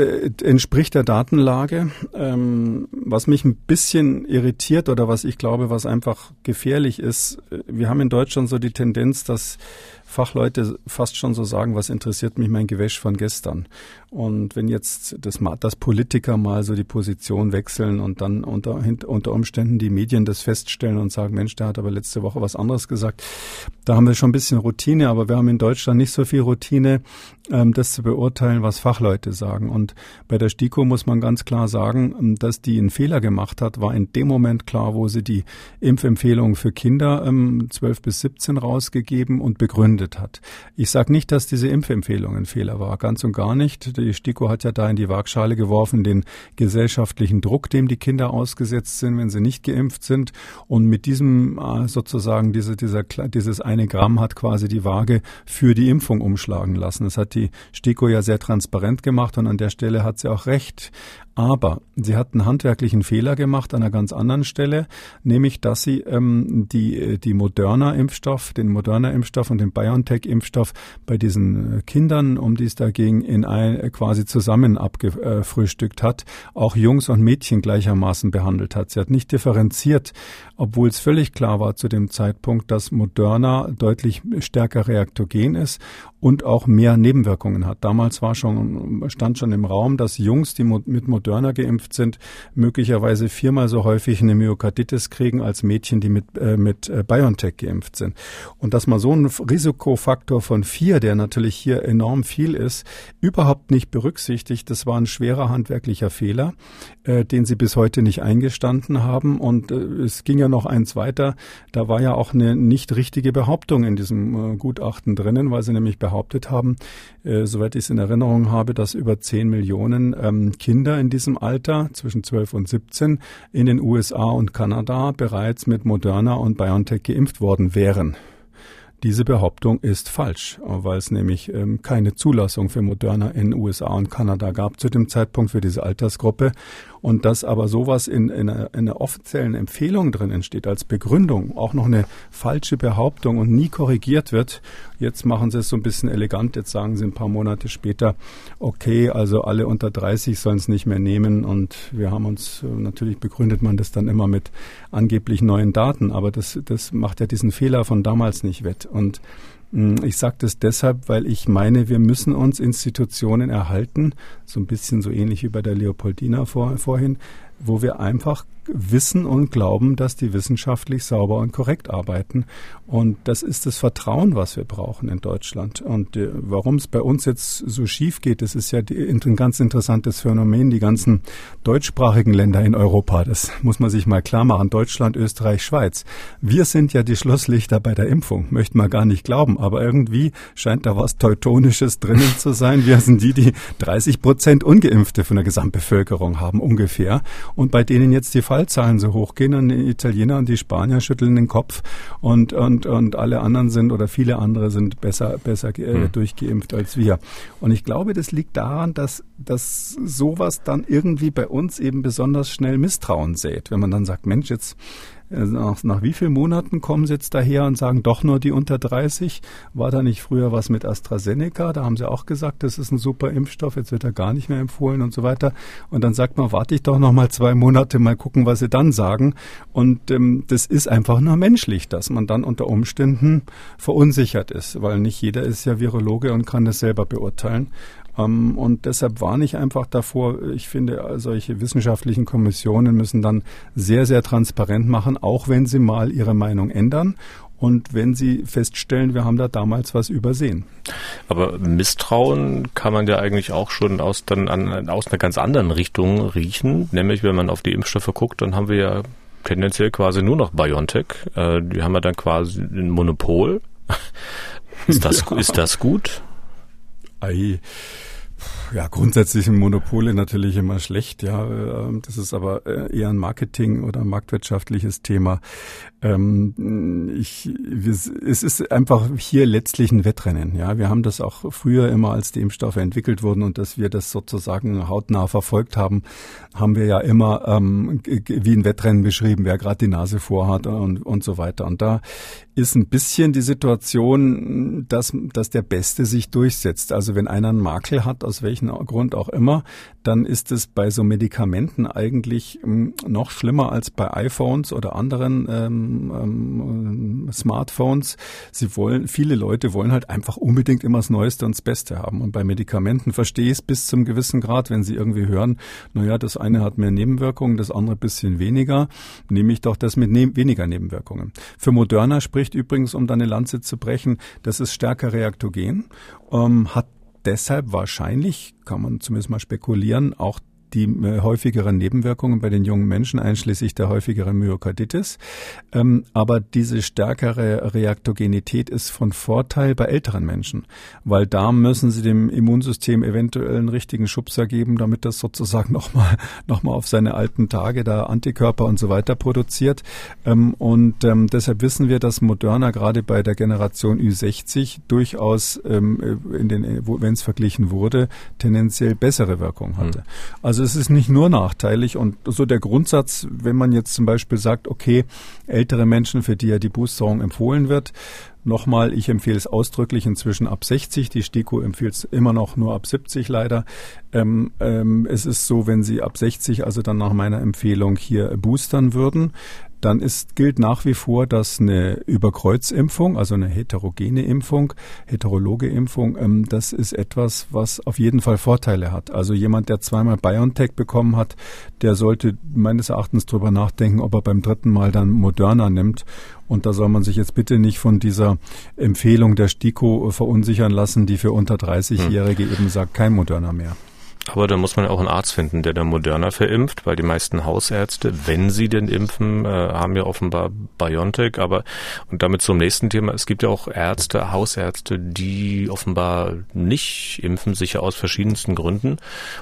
entspricht der Datenlage. Was mich ein bisschen irritiert oder was ich glaube, was einfach gefährlich ist, wir haben in Deutschland so die Tendenz, dass Fachleute fast schon so sagen, was interessiert mich mein Gewäsch von gestern? Und wenn jetzt das Politiker mal so die Position wechseln und dann unter Umständen die Medien das feststellen und sagen, Mensch, der hat aber letzte Woche was anderes gesagt. Da haben wir schon ein bisschen Routine, aber wir haben in Deutschland nicht so viel Routine, das zu beurteilen, was Fachleute sagen. Und bei der STIKO muss man ganz klar sagen, dass die einen Fehler gemacht hat, war in dem Moment klar, wo sie die Impfempfehlung für Kinder 12 bis 17 rausgegeben und begründet hat. Ich sage nicht, dass diese Impfempfehlung ein Fehler war, ganz und gar nicht. Die STIKO hat ja da in die Waagschale geworfen den gesellschaftlichen Druck, dem die Kinder ausgesetzt sind, wenn sie nicht geimpft sind. Und mit diesem sozusagen dieses eine Gramm hat quasi die Waage für die Impfung umschlagen lassen. Das hat die STIKO ja sehr transparent gemacht und an der Stelle hat sie auch recht. Aber sie hat einen handwerklichen Fehler gemacht an einer ganz anderen Stelle, nämlich, dass sie den Moderna-Impfstoff und den BioNTech-Impfstoff bei diesen Kindern, um die es da ging, quasi zusammen abgefrühstückt hat, auch Jungs und Mädchen gleichermaßen behandelt hat. Sie hat nicht differenziert, obwohl es völlig klar war zu dem Zeitpunkt, dass Moderna deutlich stärker reaktogen ist und auch mehr Nebenwirkungen hat. Damals stand schon im Raum, dass Jungs, die mit Moderna geimpft sind, möglicherweise viermal so häufig eine Myokarditis kriegen als Mädchen, die mit BioNTech geimpft sind. Und dass man so einen Risikofaktor von 4, der natürlich hier enorm viel ist, überhaupt nicht berücksichtigt, das war ein schwerer handwerklicher Fehler, den sie bis heute nicht eingestanden haben. Und es ging ja noch eins weiter, da war ja auch eine nicht richtige Behauptung in diesem Gutachten drinnen, weil sie nämlich behauptet haben, soweit ich es in Erinnerung habe, dass über 10 Millionen Kinder in diesem Alter zwischen 12 und 17 in den USA und Kanada bereits mit Moderna und BioNTech geimpft worden wären. Diese Behauptung ist falsch, weil es nämlich keine Zulassung für Moderna in USA und Kanada gab zu dem Zeitpunkt für diese Altersgruppe. Und dass aber sowas in einer offiziellen Empfehlung drin entsteht, als Begründung, auch noch eine falsche Behauptung und nie korrigiert wird. Jetzt machen sie es so ein bisschen elegant. Jetzt sagen sie ein paar Monate später, okay, also alle unter 30 sollen es nicht mehr nehmen. Und wir haben uns, natürlich begründet man das dann immer mit angeblich neuen Daten. Aber das macht ja diesen Fehler von damals nicht wett. Und ich sage das deshalb, weil ich meine, wir müssen uns Institutionen erhalten, so ein bisschen so ähnlich wie bei der Leopoldina vorhin, wo wir einfach wissen und glauben, dass die wissenschaftlich sauber und korrekt arbeiten. Und das ist das Vertrauen, was wir brauchen in Deutschland. Und warum es bei uns jetzt so schief geht, das ist ja ein ganz interessantes Phänomen, die ganzen deutschsprachigen Länder in Europa. Das muss man sich mal klar machen. Deutschland, Österreich, Schweiz. Wir sind ja die Schlusslichter bei der Impfung. Möchte man gar nicht glauben, aber irgendwie scheint da was Teutonisches drinnen zu sein. Wir sind die 30% Ungeimpfte von der Gesamtbevölkerung haben ungefähr. Und bei denen jetzt die Fallzahlen so hochgehen und die Italiener und die Spanier schütteln den Kopf und alle anderen sind oder viele andere sind besser durchgeimpft als wir. Und ich glaube, das liegt daran, dass sowas dann irgendwie bei uns eben besonders schnell Misstrauen sät. Wenn man dann sagt, Mensch, jetzt nach wie vielen Monaten kommen sie jetzt daher und sagen, doch nur die unter 30? War da nicht früher was mit AstraZeneca? Da haben sie auch gesagt, das ist ein super Impfstoff, jetzt wird er gar nicht mehr empfohlen und so weiter. Und dann sagt man, warte ich doch noch mal 2 Monate, mal gucken, was sie dann sagen. Und das ist einfach nur menschlich, dass man dann unter Umständen verunsichert ist, weil nicht jeder ist ja Virologe und kann das selber beurteilen. Und deshalb warne ich einfach davor. Ich finde, solche wissenschaftlichen Kommissionen müssen dann sehr, sehr transparent machen, auch wenn sie mal ihre Meinung ändern. Und wenn sie feststellen, wir haben da damals was übersehen. Aber Misstrauen kann man ja eigentlich auch schon aus einer ganz anderen Richtung riechen. Nämlich, wenn man auf die Impfstoffe guckt, dann haben wir ja tendenziell quasi nur noch BioNTech. Die haben ja dann quasi ein Monopol. Ist das gut? Ja, grundsätzlich sind Monopole natürlich immer schlecht, ja. Das ist aber eher ein Marketing- oder marktwirtschaftliches Thema. Es ist einfach hier letztlich ein Wettrennen, ja. Wir haben das auch früher immer, als die Impfstoffe entwickelt wurden und dass wir das sozusagen hautnah verfolgt haben, haben wir ja immer wie ein Wettrennen beschrieben, wer gerade die Nase vorhat und so weiter. Und da ist ein bisschen die Situation, dass der Beste sich durchsetzt. Also wenn einer einen Makel hat, aus welchem Grund auch immer, dann ist es bei so Medikamenten eigentlich noch schlimmer als bei iPhones oder anderen Smartphones. Viele Leute wollen halt einfach unbedingt immer das Neueste und das Beste haben. Und bei Medikamenten verstehe ich es bis zum gewissen Grad, wenn sie irgendwie hören, naja, das eine hat mehr Nebenwirkungen, das andere ein bisschen weniger, nehme ich doch das mit weniger Nebenwirkungen. Für Moderna spricht übrigens, um deine Lanze zu brechen, das ist stärker reaktogen, hat deshalb wahrscheinlich, kann man zumindest mal spekulieren, auch die häufigeren Nebenwirkungen bei den jungen Menschen, einschließlich der häufigeren Myokarditis. Aber diese stärkere Reaktogenität ist von Vorteil bei älteren Menschen, weil da müssen sie dem Immunsystem eventuell einen richtigen Schubser geben, damit das sozusagen nochmal auf seine alten Tage da Antikörper und so weiter produziert. Und deshalb wissen wir, dass Moderna gerade bei der Generation Ü60 durchaus, wenn es verglichen wurde, tendenziell bessere Wirkung hatte. Also es ist nicht nur nachteilig und so der Grundsatz, wenn man jetzt zum Beispiel sagt, okay, ältere Menschen, für die ja die Boosterung empfohlen wird, nochmal, ich empfehle es ausdrücklich inzwischen ab 60, die STIKO empfiehlt es immer noch nur ab 70 leider. Es ist so, wenn Sie ab 60, also dann nach meiner Empfehlung hier boostern würden, dann gilt nach wie vor, dass eine Überkreuzimpfung, also eine heterologe Impfung, das ist etwas, was auf jeden Fall Vorteile hat. Also jemand, der zweimal BioNTech bekommen hat, der sollte meines Erachtens drüber nachdenken, ob er beim dritten Mal dann Moderna nimmt. Und da soll man sich jetzt bitte nicht von dieser Empfehlung der STIKO verunsichern lassen, die für unter 30-Jährige eben sagt, kein Moderna mehr. Aber da muss man auch einen Arzt finden, der dann Moderna verimpft, weil die meisten Hausärzte, wenn sie denn impfen, haben ja offenbar BioNTech. Aber und damit zum nächsten Thema, es gibt ja auch Hausärzte, die offenbar nicht impfen, sicher aus verschiedensten Gründen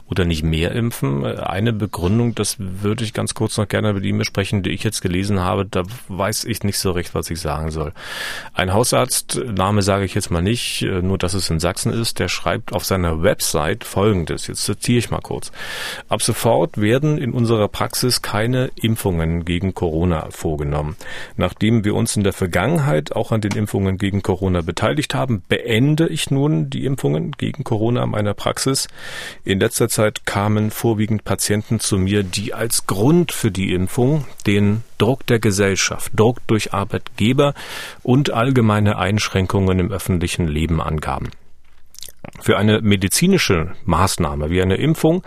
oder nicht mehr impfen. Eine Begründung, das würde ich ganz kurz noch gerne mit Ihnen besprechen, die ich jetzt gelesen habe, da weiß ich nicht so recht, was ich sagen soll. Ein Hausarzt, Name sage ich jetzt mal nicht, nur dass es in Sachsen ist, der schreibt auf seiner Website Folgendes, jetzt zitiere ich mal kurz. Ab sofort werden in unserer Praxis keine Impfungen gegen Corona vorgenommen. Nachdem wir uns in der Vergangenheit auch an den Impfungen gegen Corona beteiligt haben, beende ich nun die Impfungen gegen Corona in meiner Praxis. In letzter Zeit kamen vorwiegend Patienten zu mir, die als Grund für die Impfung den Druck der Gesellschaft, Druck durch Arbeitgeber und allgemeine Einschränkungen im öffentlichen Leben angaben. Für eine medizinische Maßnahme wie eine Impfung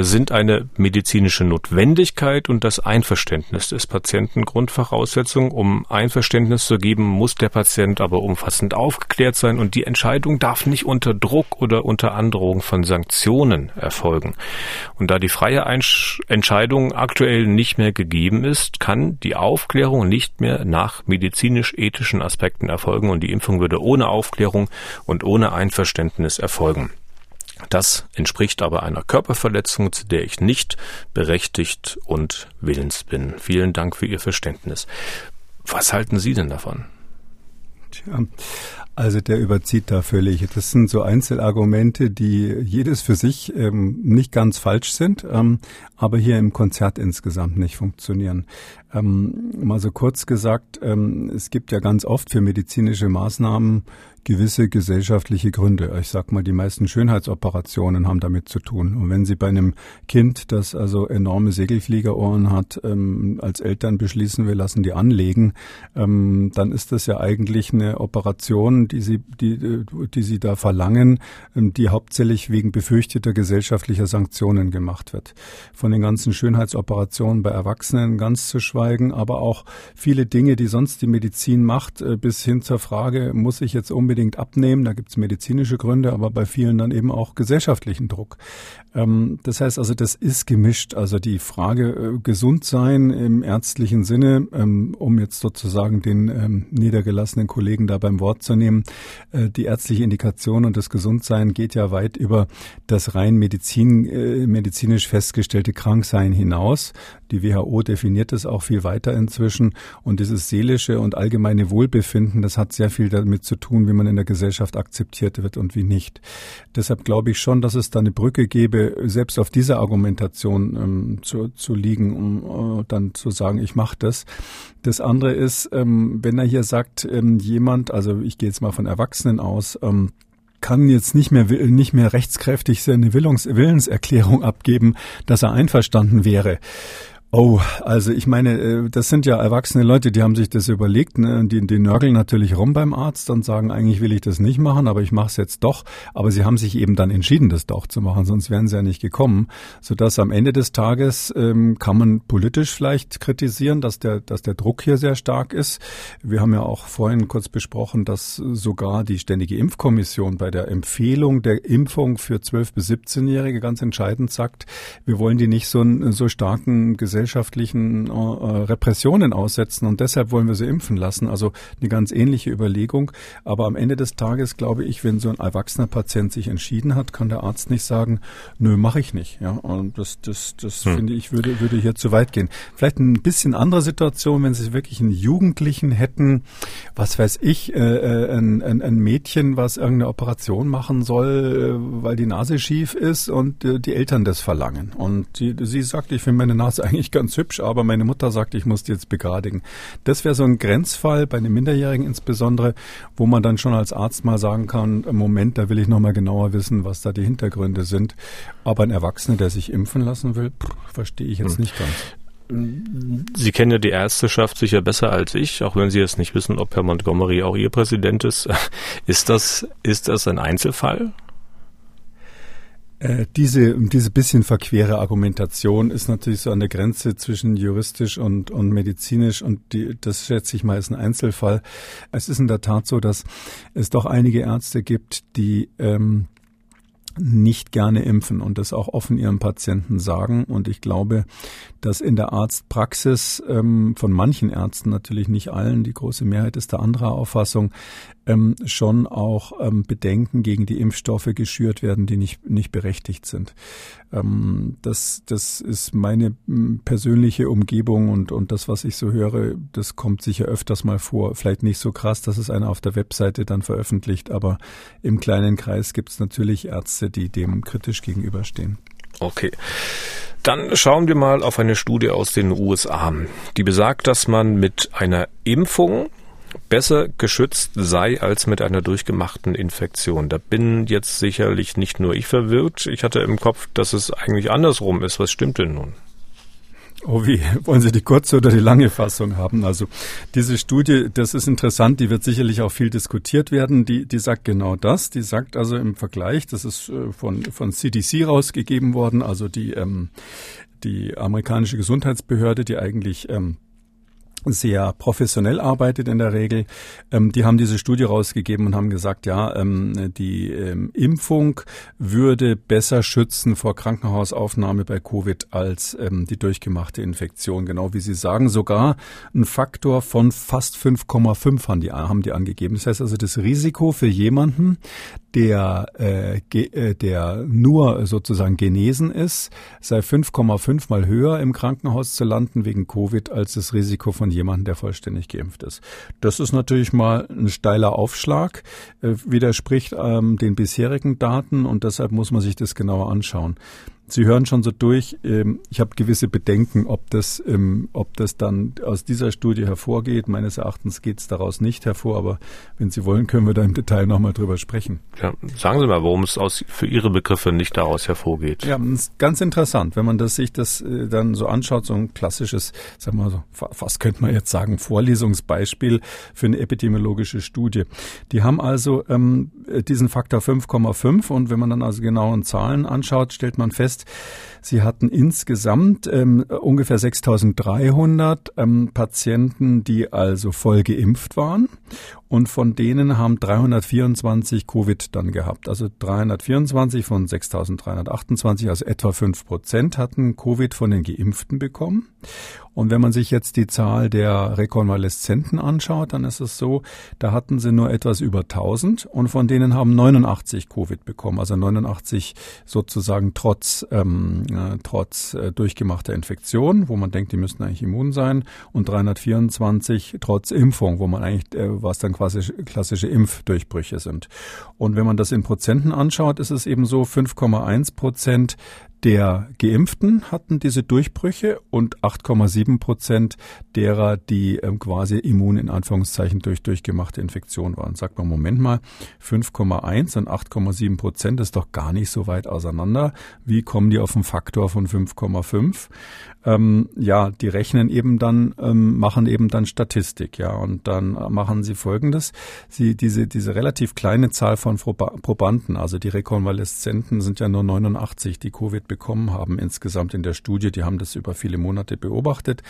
sind eine medizinische Notwendigkeit und das Einverständnis des Patienten Grundvoraussetzung. Um Einverständnis zu geben, muss der Patient aber umfassend aufgeklärt sein und die Entscheidung darf nicht unter Druck oder unter Androhung von Sanktionen erfolgen. Und da die freie Entscheidung aktuell nicht mehr gegeben ist, kann die Aufklärung nicht mehr nach medizinisch-ethischen Aspekten erfolgen und die Impfung würde ohne Aufklärung und ohne Einverständnis erfolgen. Das entspricht aber einer Körperverletzung, zu der ich nicht berechtigt und willens bin. Vielen Dank für Ihr Verständnis. Was halten Sie denn davon? Tja, also der überzieht da völlig. Das sind so Einzelargumente, die jedes für sich nicht ganz falsch sind, aber hier im Konzert insgesamt nicht funktionieren. Mal so kurz gesagt, es gibt ja ganz oft für medizinische Maßnahmen gewisse gesellschaftliche Gründe. Ich sag mal, die meisten Schönheitsoperationen haben damit zu tun. Und wenn Sie bei einem Kind, das also enorme Segelfliegerohren hat, als Eltern beschließen, wir lassen die anlegen, dann ist das ja eigentlich eine Operation, die Sie da verlangen, die hauptsächlich wegen befürchteter gesellschaftlicher Sanktionen gemacht wird. Von den ganzen Schönheitsoperationen bei Erwachsenen ganz zu schweigen, aber auch viele Dinge, die sonst die Medizin macht, bis hin zur Frage, muss ich jetzt unbedingt abnehmen, da gibt es medizinische Gründe, aber bei vielen dann eben auch gesellschaftlichen Druck. Das heißt also, das ist gemischt. Also die Frage gesund sein im ärztlichen Sinne, um jetzt sozusagen den niedergelassenen Kollegen da beim Wort zu nehmen, Die ärztliche Indikation und das Gesundsein geht ja weit über das rein medizinisch festgestellte Kranksein hinaus. Die WHO definiert das auch viel weiter inzwischen. Und dieses seelische und allgemeine Wohlbefinden, das hat sehr viel damit zu tun, wie man in der Gesellschaft akzeptiert wird und wie nicht. Deshalb glaube ich schon, dass es da eine Brücke gäbe, selbst auf dieser Argumentation zu liegen, um dann zu sagen, ich mache das. Das andere ist, wenn er hier sagt, jemand, also ich gehe jetzt mal von Erwachsenen aus, kann jetzt nicht mehr rechtskräftig seine Willenserklärung abgeben, dass er einverstanden wäre. Oh, also ich meine, das sind ja erwachsene Leute, die haben sich das überlegt, ne? Die nörgeln natürlich rum beim Arzt und sagen, eigentlich will ich das nicht machen, aber ich mache es jetzt doch. Aber sie haben sich eben dann entschieden, das doch zu machen, sonst wären sie ja nicht gekommen. Sodass am Ende des Tages kann man politisch vielleicht kritisieren, dass der Druck hier sehr stark ist. Wir haben ja auch vorhin kurz besprochen, dass sogar die Ständige Impfkommission bei der Empfehlung der Impfung für 12- bis 17-Jährige ganz entscheidend sagt, wir wollen die nicht so starken gesellschaftlichen Repressionen aussetzen und deshalb wollen wir sie impfen lassen. Also eine ganz ähnliche Überlegung. Aber am Ende des Tages glaube ich, wenn so ein erwachsener Patient sich entschieden hat, kann der Arzt nicht sagen, nö, mache ich nicht. Ja, und das finde ich, würde hier zu weit gehen. Vielleicht ein bisschen andere Situation, wenn Sie wirklich einen Jugendlichen hätten, was weiß ich, ein Mädchen, was irgendeine Operation machen soll, weil die Nase schief ist und die Eltern das verlangen. Und sie sagt, ich finde meine Nase eigentlich ganz hübsch, aber meine Mutter sagt, ich muss die jetzt begradigen. Das wäre so ein Grenzfall, bei einem Minderjährigen insbesondere, wo man dann schon als Arzt mal sagen kann, Moment, da will ich nochmal genauer wissen, was da die Hintergründe sind. Aber ein Erwachsener, der sich impfen lassen will, verstehe ich jetzt nicht ganz. Sie kennen ja die Ärzteschaft sicher besser als ich, auch wenn Sie jetzt nicht wissen, ob Herr Montgomery auch Ihr Präsident ist. Ist das ein Einzelfall? Diese bisschen verquere Argumentation ist natürlich so an der Grenze zwischen juristisch und medizinisch und das schätze ich mal ist ein Einzelfall. Es ist in der Tat so, dass es doch einige Ärzte gibt, die nicht gerne impfen und das auch offen ihren Patienten sagen. Und ich glaube, dass in der Arztpraxis von manchen Ärzten, natürlich nicht allen, die große Mehrheit ist da anderer Auffassung, schon auch Bedenken gegen die Impfstoffe geschürt werden, die nicht berechtigt sind. Das ist meine persönliche Umgebung und das, was ich so höre, das kommt sicher öfters mal vor. Vielleicht nicht so krass, dass es einer auf der Webseite dann veröffentlicht, aber im kleinen Kreis gibt es natürlich Ärzte, die dem kritisch gegenüberstehen. Okay. Dann schauen wir mal auf eine Studie aus den USA, die besagt, dass man mit einer Impfung besser geschützt sei als mit einer durchgemachten Infektion. Da bin jetzt sicherlich nicht nur ich verwirrt. Ich hatte im Kopf, dass es eigentlich andersrum ist. Was stimmt denn nun? Oh, wie wollen Sie die kurze oder die lange Fassung haben? Also diese Studie, das ist interessant, die wird sicherlich auch viel diskutiert werden. Die sagt genau das. Die sagt also im Vergleich, das ist von CDC rausgegeben worden, also die amerikanische Gesundheitsbehörde, die eigentlich sehr professionell arbeitet in der Regel. Die haben diese Studie rausgegeben und haben gesagt, die Impfung würde besser schützen vor Krankenhausaufnahme bei Covid als die durchgemachte Infektion. Genau wie Sie sagen, sogar ein Faktor von fast 5,5 haben die angegeben. Das heißt also, das Risiko für jemanden, der nur sozusagen genesen ist, sei 5,5 mal höher im Krankenhaus zu landen wegen Covid als das Risiko von jemanden, der vollständig geimpft ist. Das ist natürlich mal ein steiler Aufschlag, widerspricht den bisherigen Daten und deshalb muss man sich das genauer anschauen. Sie hören schon so durch, ich habe gewisse Bedenken, ob das dann aus dieser Studie hervorgeht. Meines Erachtens geht es daraus nicht hervor, aber wenn Sie wollen, können wir da im Detail nochmal drüber sprechen. Ja, sagen Sie mal, warum es für Ihre Begriffe nicht daraus hervorgeht. Ja, das ist ganz interessant, wenn man sich das dann so anschaut, so ein klassisches, sagen wir mal so, fast könnte man jetzt sagen, Vorlesungsbeispiel für eine epidemiologische Studie. Die haben also diesen Faktor 5,5 und wenn man dann also genauen Zahlen anschaut, stellt man fest, heißt, sie hatten insgesamt ungefähr 6.300 Patienten, die also voll geimpft waren. Und von denen haben 324 Covid dann gehabt. Also 324 von 6.328, also etwa 5% hatten Covid von den Geimpften bekommen. Und wenn man sich jetzt die Zahl der Rekonvaleszenten anschaut, dann ist es so, da hatten sie nur etwas über 1.000 und von denen haben 89 Covid bekommen. Also 89 sozusagen trotz durchgemachter Infektion, wo man denkt, die müssten eigentlich immun sein, und 324 trotz Impfung, wo man eigentlich, was dann quasi klassische Impfdurchbrüche sind. Und wenn man das in Prozenten anschaut, ist es eben so, 5,1% der Geimpften hatten diese Durchbrüche und 8,7% derer, die quasi immun in Anführungszeichen durch durchgemachte Infektion waren. Sagt man, Moment mal, 5,1 und 8,7% ist doch gar nicht so weit auseinander. Wie kommen die auf einen Faktor von 5,5? Die rechnen eben dann, machen eben dann Statistik, ja, und dann machen sie Folgendes. Sie, diese relativ kleine Zahl von Probanden, also die Rekonvaleszenten sind ja nur 89, die Covid bekommen haben insgesamt in der Studie. Die haben das über viele Monate beobachtet.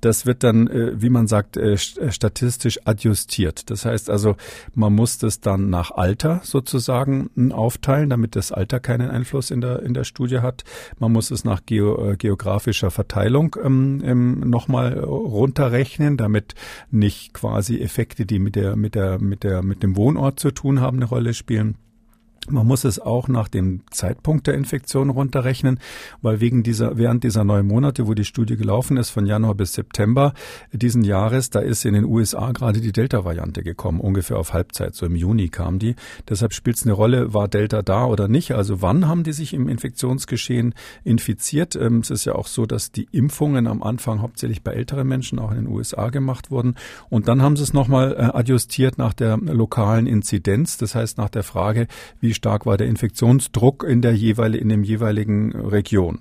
Das wird dann, wie man sagt, statistisch adjustiert. Das heißt also, man muss das dann nach Alter sozusagen aufteilen, damit das Alter keinen Einfluss in der Studie hat. Man muss es nach geografischer Verteilung nochmal runterrechnen, damit nicht quasi Effekte, die mit dem Wohnort zu tun haben, eine Rolle spielen. Man muss es auch nach dem Zeitpunkt der Infektion runterrechnen, weil während dieser 9 Monate, wo die Studie gelaufen ist, von Januar bis September diesen Jahres, da ist in den USA gerade die Delta-Variante gekommen, ungefähr auf Halbzeit, so im Juni kam die. Deshalb spielt es eine Rolle, war Delta da oder nicht? Also wann haben die sich im Infektionsgeschehen infiziert? Es ist ja auch so, dass die Impfungen am Anfang hauptsächlich bei älteren Menschen auch in den USA gemacht wurden. Und dann haben sie es nochmal adjustiert nach der lokalen Inzidenz, das heißt nach der Frage, wie stark war der Infektionsdruck in der jeweiligen Region.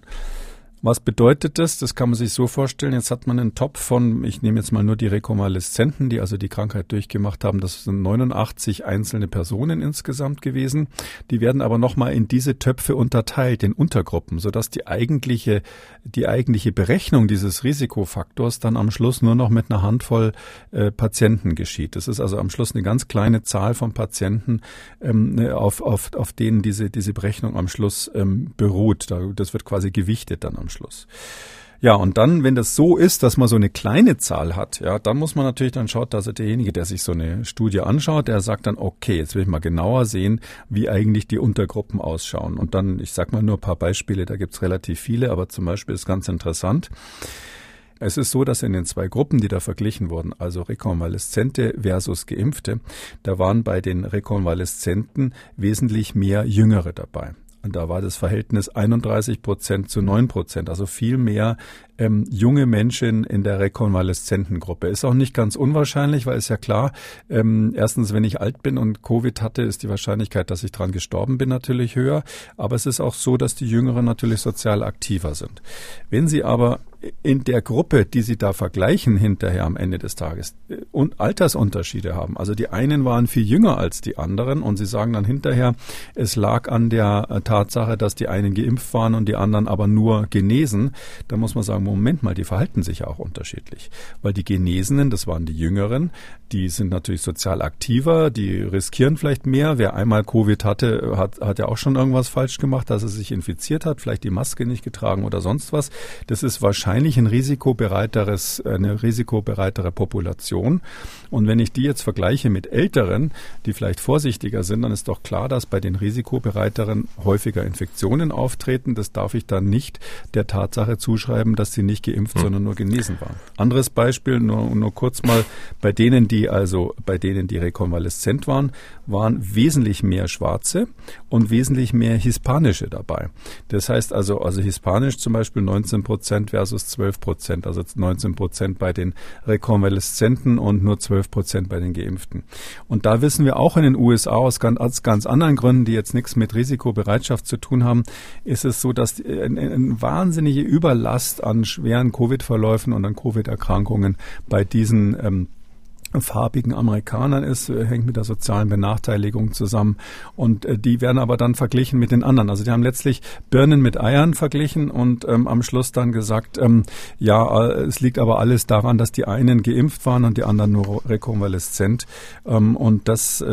Was bedeutet das? Das kann man sich so vorstellen. Jetzt hat man einen Topf von, ich nehme jetzt mal nur die Rekonvaleszenten, die also die Krankheit durchgemacht haben. Das sind 89 einzelne Personen insgesamt gewesen. Die werden aber nochmal in diese Töpfe unterteilt, in Untergruppen, sodass die eigentliche Berechnung dieses Risikofaktors dann am Schluss nur noch mit einer Handvoll Patienten geschieht. Das ist also am Schluss eine ganz kleine Zahl von Patienten, auf denen diese Berechnung am Schluss beruht. Das wird quasi gewichtet dann am Schluss. Ja, und dann, wenn das so ist, dass man so eine kleine Zahl hat, ja, dann muss man natürlich dann schaut, dass derjenige, der sich so eine Studie anschaut, der sagt dann, okay, jetzt will ich mal genauer sehen, wie eigentlich die Untergruppen ausschauen. Und dann, ich sag mal nur ein paar Beispiele, da gibt's relativ viele, aber zum Beispiel ist ganz interessant. Es ist so, dass in den 2 Gruppen, die da verglichen wurden, also Rekonvaleszente versus Geimpfte, da waren bei den Rekonvaleszenten wesentlich mehr Jüngere dabei. Und da war das Verhältnis 31% zu 9%, also viel mehr junge Menschen in der Rekonvaleszentengruppe. Ist auch nicht ganz unwahrscheinlich, weil es ja klar, erstens, wenn ich alt bin und Covid hatte, ist die Wahrscheinlichkeit, dass ich dran gestorben bin, natürlich höher. Aber es ist auch so, dass die Jüngeren natürlich sozial aktiver sind. Wenn sie aber in der Gruppe, die sie da vergleichen, hinterher am Ende des Tages und Altersunterschiede haben. Also die einen waren viel jünger als die anderen und sie sagen dann hinterher, es lag an der Tatsache, dass die einen geimpft waren und die anderen aber nur genesen. Da muss man sagen, Moment mal, die verhalten sich ja auch unterschiedlich. Weil die Genesenen, das waren die Jüngeren, die sind natürlich sozial aktiver, die riskieren vielleicht mehr. Wer einmal Covid hatte, hat ja auch schon irgendwas falsch gemacht, dass er sich infiziert hat, vielleicht die Maske nicht getragen oder sonst was. Das ist wahrscheinlich eine risikobereitere Population. Und wenn ich die jetzt vergleiche mit Älteren, die vielleicht vorsichtiger sind, dann ist doch klar, dass bei den Risikobereiteren häufiger Infektionen auftreten. Das darf ich dann nicht der Tatsache zuschreiben, dass sie nicht geimpft, sondern nur genesen waren. Anderes Beispiel, nur kurz mal, bei denen die rekonvaleszent waren wesentlich mehr Schwarze und wesentlich mehr Hispanische dabei. Das heißt also Hispanisch zum Beispiel 19% versus 12%, also 19% bei den Rekonvaleszenten und nur 12% bei den Geimpften. Und da wissen wir auch in den USA aus ganz anderen Gründen, die jetzt nichts mit Risikobereitschaft zu tun haben, ist es so, dass eine wahnsinnige Überlast an schweren Covid-Verläufen und an Covid-Erkrankungen bei diesen farbigen Amerikanern ist, hängt mit der sozialen Benachteiligung zusammen. Und die werden aber dann verglichen mit den anderen. Also die haben letztlich Birnen mit Eiern verglichen und am Schluss dann gesagt, es liegt aber alles daran, dass die einen geimpft waren und die anderen nur rekonvaleszent. Und das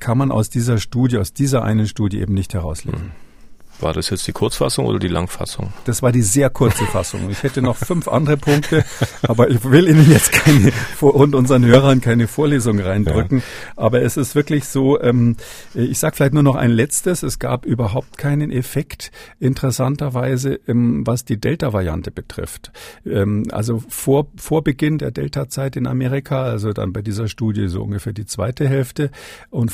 kann man aus dieser Studie, aus dieser einen Studie eben nicht herauslesen. War das jetzt die Kurzfassung oder die Langfassung? Das war die sehr kurze Fassung. Ich hätte noch 5 andere Punkte, aber ich will Ihnen jetzt keine und unseren Hörern keine Vorlesung reindrücken. Ja. Aber es ist wirklich so, ich sage vielleicht nur noch ein letztes, es gab überhaupt keinen Effekt, interessanterweise, was die Delta-Variante betrifft. Also vor Beginn der Delta-Zeit in Amerika, also dann bei dieser Studie so ungefähr die zweite Hälfte und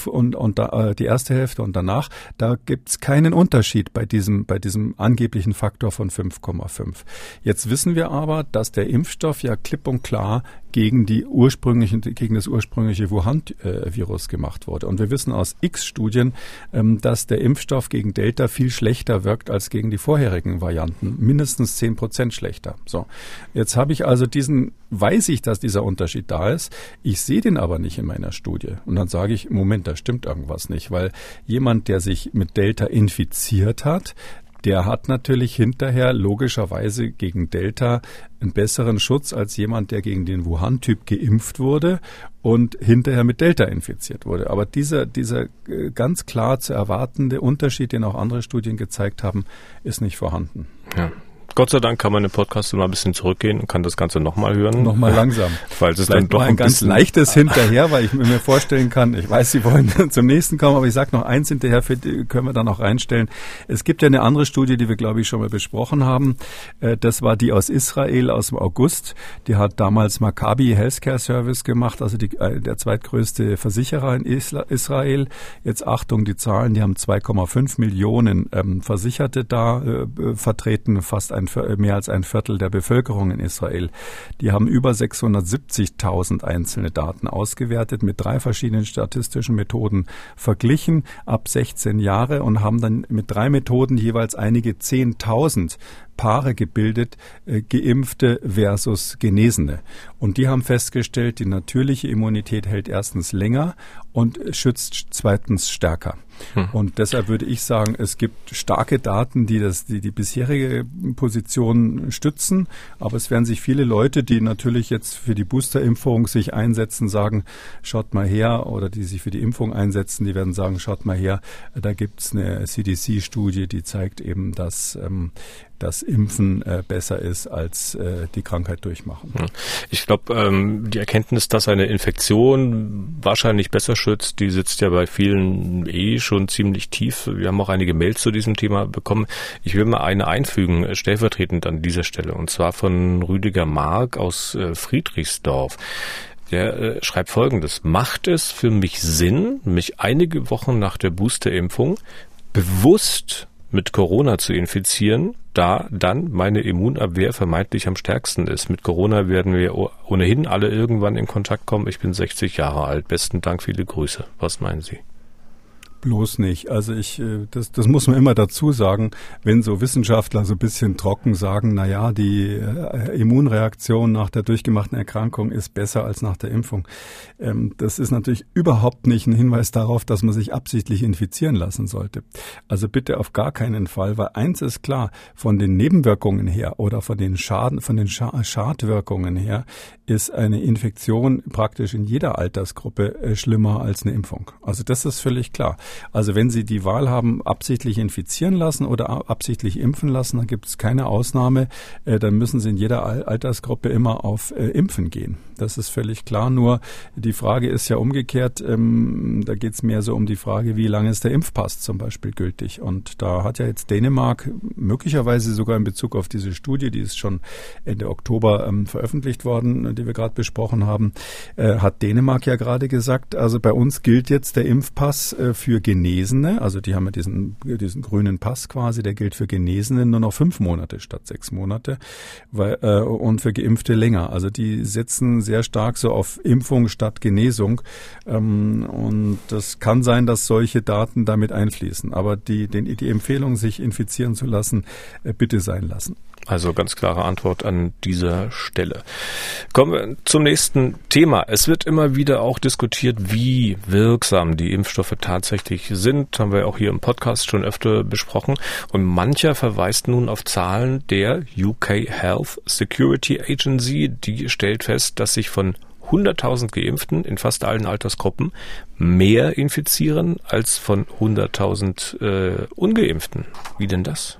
die erste Hälfte und danach, da gibt's keinen Unterschied bei diesem angeblichen Faktor von 5,5. Jetzt wissen wir aber, dass der Impfstoff ja klipp und klar gegen das ursprüngliche Wuhan-Virus gemacht wurde. Und wir wissen aus X-Studien, dass der Impfstoff gegen Delta viel schlechter wirkt als gegen die vorherigen Varianten. Mindestens 10% schlechter. So. Jetzt habe ich also weiß ich, dass dieser Unterschied da ist. Ich sehe den aber nicht in meiner Studie. Und dann sage ich, Moment, da stimmt irgendwas nicht, weil jemand, der sich mit Delta infiziert hat, der hat natürlich hinterher logischerweise gegen Delta einen besseren Schutz als jemand, der gegen den Wuhan-Typ geimpft wurde und hinterher mit Delta infiziert wurde. Aber dieser ganz klar zu erwartende Unterschied, den auch andere Studien gezeigt haben, ist nicht vorhanden. Ja. Gott sei Dank kann man im Podcast immer ein bisschen zurückgehen und kann das Ganze nochmal hören. Nochmal langsam. Weil es dann doch ein ganz leichtes hinterher, weil ich mir vorstellen kann, ich weiß, Sie wollen zum nächsten kommen, aber ich sage noch eins hinterher, können wir da noch reinstellen. Es gibt ja eine andere Studie, die wir, glaube ich, schon mal besprochen haben. Das war die aus Israel aus dem August. Die hat damals Maccabi Healthcare Service gemacht, also der zweitgrößte Versicherer in Israel. Jetzt Achtung, die Zahlen, die haben 2,5 Millionen Versicherte da vertreten, fast mehr als ein Viertel der Bevölkerung in Israel. Die haben über 670.000 einzelne Daten ausgewertet, mit 3 verschiedenen statistischen Methoden verglichen, ab 16 Jahre und haben dann mit 3 Methoden jeweils einige 10.000 Paare gebildet, Geimpfte versus Genesene. Und die haben festgestellt, die natürliche Immunität hält erstens länger und schützt zweitens stärker. Und deshalb würde ich sagen, es gibt starke Daten, die bisherige Position stützen. Aber es werden sich viele Leute, die natürlich jetzt für die Boosterimpfung sich einsetzen, sagen, schaut mal her, oder die sich für die Impfung einsetzen, die werden sagen, schaut mal her, da gibt's eine CDC-Studie, die zeigt eben, dass das Impfen besser ist als die Krankheit durchmachen. Ich glaube, die Erkenntnis, dass eine Infektion wahrscheinlich besser schützt, die sitzt ja bei vielen schon ziemlich tief. Wir haben auch einige Mails zu diesem Thema bekommen. Ich will mal eine einfügen, stellvertretend an dieser Stelle, und zwar von Rüdiger Mark aus Friedrichsdorf. Der schreibt Folgendes: Macht es für mich Sinn, mich einige Wochen nach der Boosterimpfung bewusst mit Corona zu infizieren, da dann meine Immunabwehr vermeintlich am stärksten ist? Mit Corona werden wir ohnehin alle irgendwann in Kontakt kommen. Ich bin 60 Jahre alt. Besten Dank, viele Grüße. Was meinen Sie? Bloß nicht. Also das muss man immer dazu sagen, wenn so Wissenschaftler so ein bisschen trocken sagen, naja, die Immunreaktion nach der durchgemachten Erkrankung ist besser als nach der Impfung. Das ist natürlich überhaupt nicht ein Hinweis darauf, dass man sich absichtlich infizieren lassen sollte. Also bitte auf gar keinen Fall, weil eins ist klar, von den Nebenwirkungen her oder von den Schadwirkungen her ist eine Infektion praktisch in jeder Altersgruppe schlimmer als eine Impfung. Also das ist völlig klar. Also wenn Sie die Wahl haben, absichtlich infizieren lassen oder absichtlich impfen lassen, dann gibt es keine Ausnahme. Dann müssen Sie in jeder Altersgruppe immer auf Impfen gehen. Das ist völlig klar. Nur die Frage ist ja umgekehrt. Da geht es mehr so um die Frage, wie lange ist der Impfpass zum Beispiel gültig? Und da hat ja jetzt Dänemark möglicherweise sogar in Bezug auf diese Studie, die ist schon Ende Oktober veröffentlicht worden, die wir gerade besprochen haben, hat Dänemark ja gerade gesagt, also bei uns gilt jetzt der Impfpass für Genesene, also die haben ja diesen grünen Pass quasi, der gilt für Genesene nur noch 5 Monate statt 6 Monate, weil, und für Geimpfte länger. Also die setzen sehr stark so auf Impfung statt Genesung. Und das kann sein, dass solche Daten damit einfließen. Aber die Empfehlung, sich infizieren zu lassen, bitte sein lassen. Also ganz klare Antwort an dieser Stelle. Kommen wir zum nächsten Thema. Es wird immer wieder auch diskutiert, wie wirksam die Impfstoffe tatsächlich sind. Haben wir auch hier im Podcast schon öfter besprochen. Und mancher verweist nun auf Zahlen der UK Health Security Agency. Die stellt fest, dass sich von 100.000 Geimpften in fast allen Altersgruppen mehr infizieren als von 100.000 Ungeimpften. Wie denn das?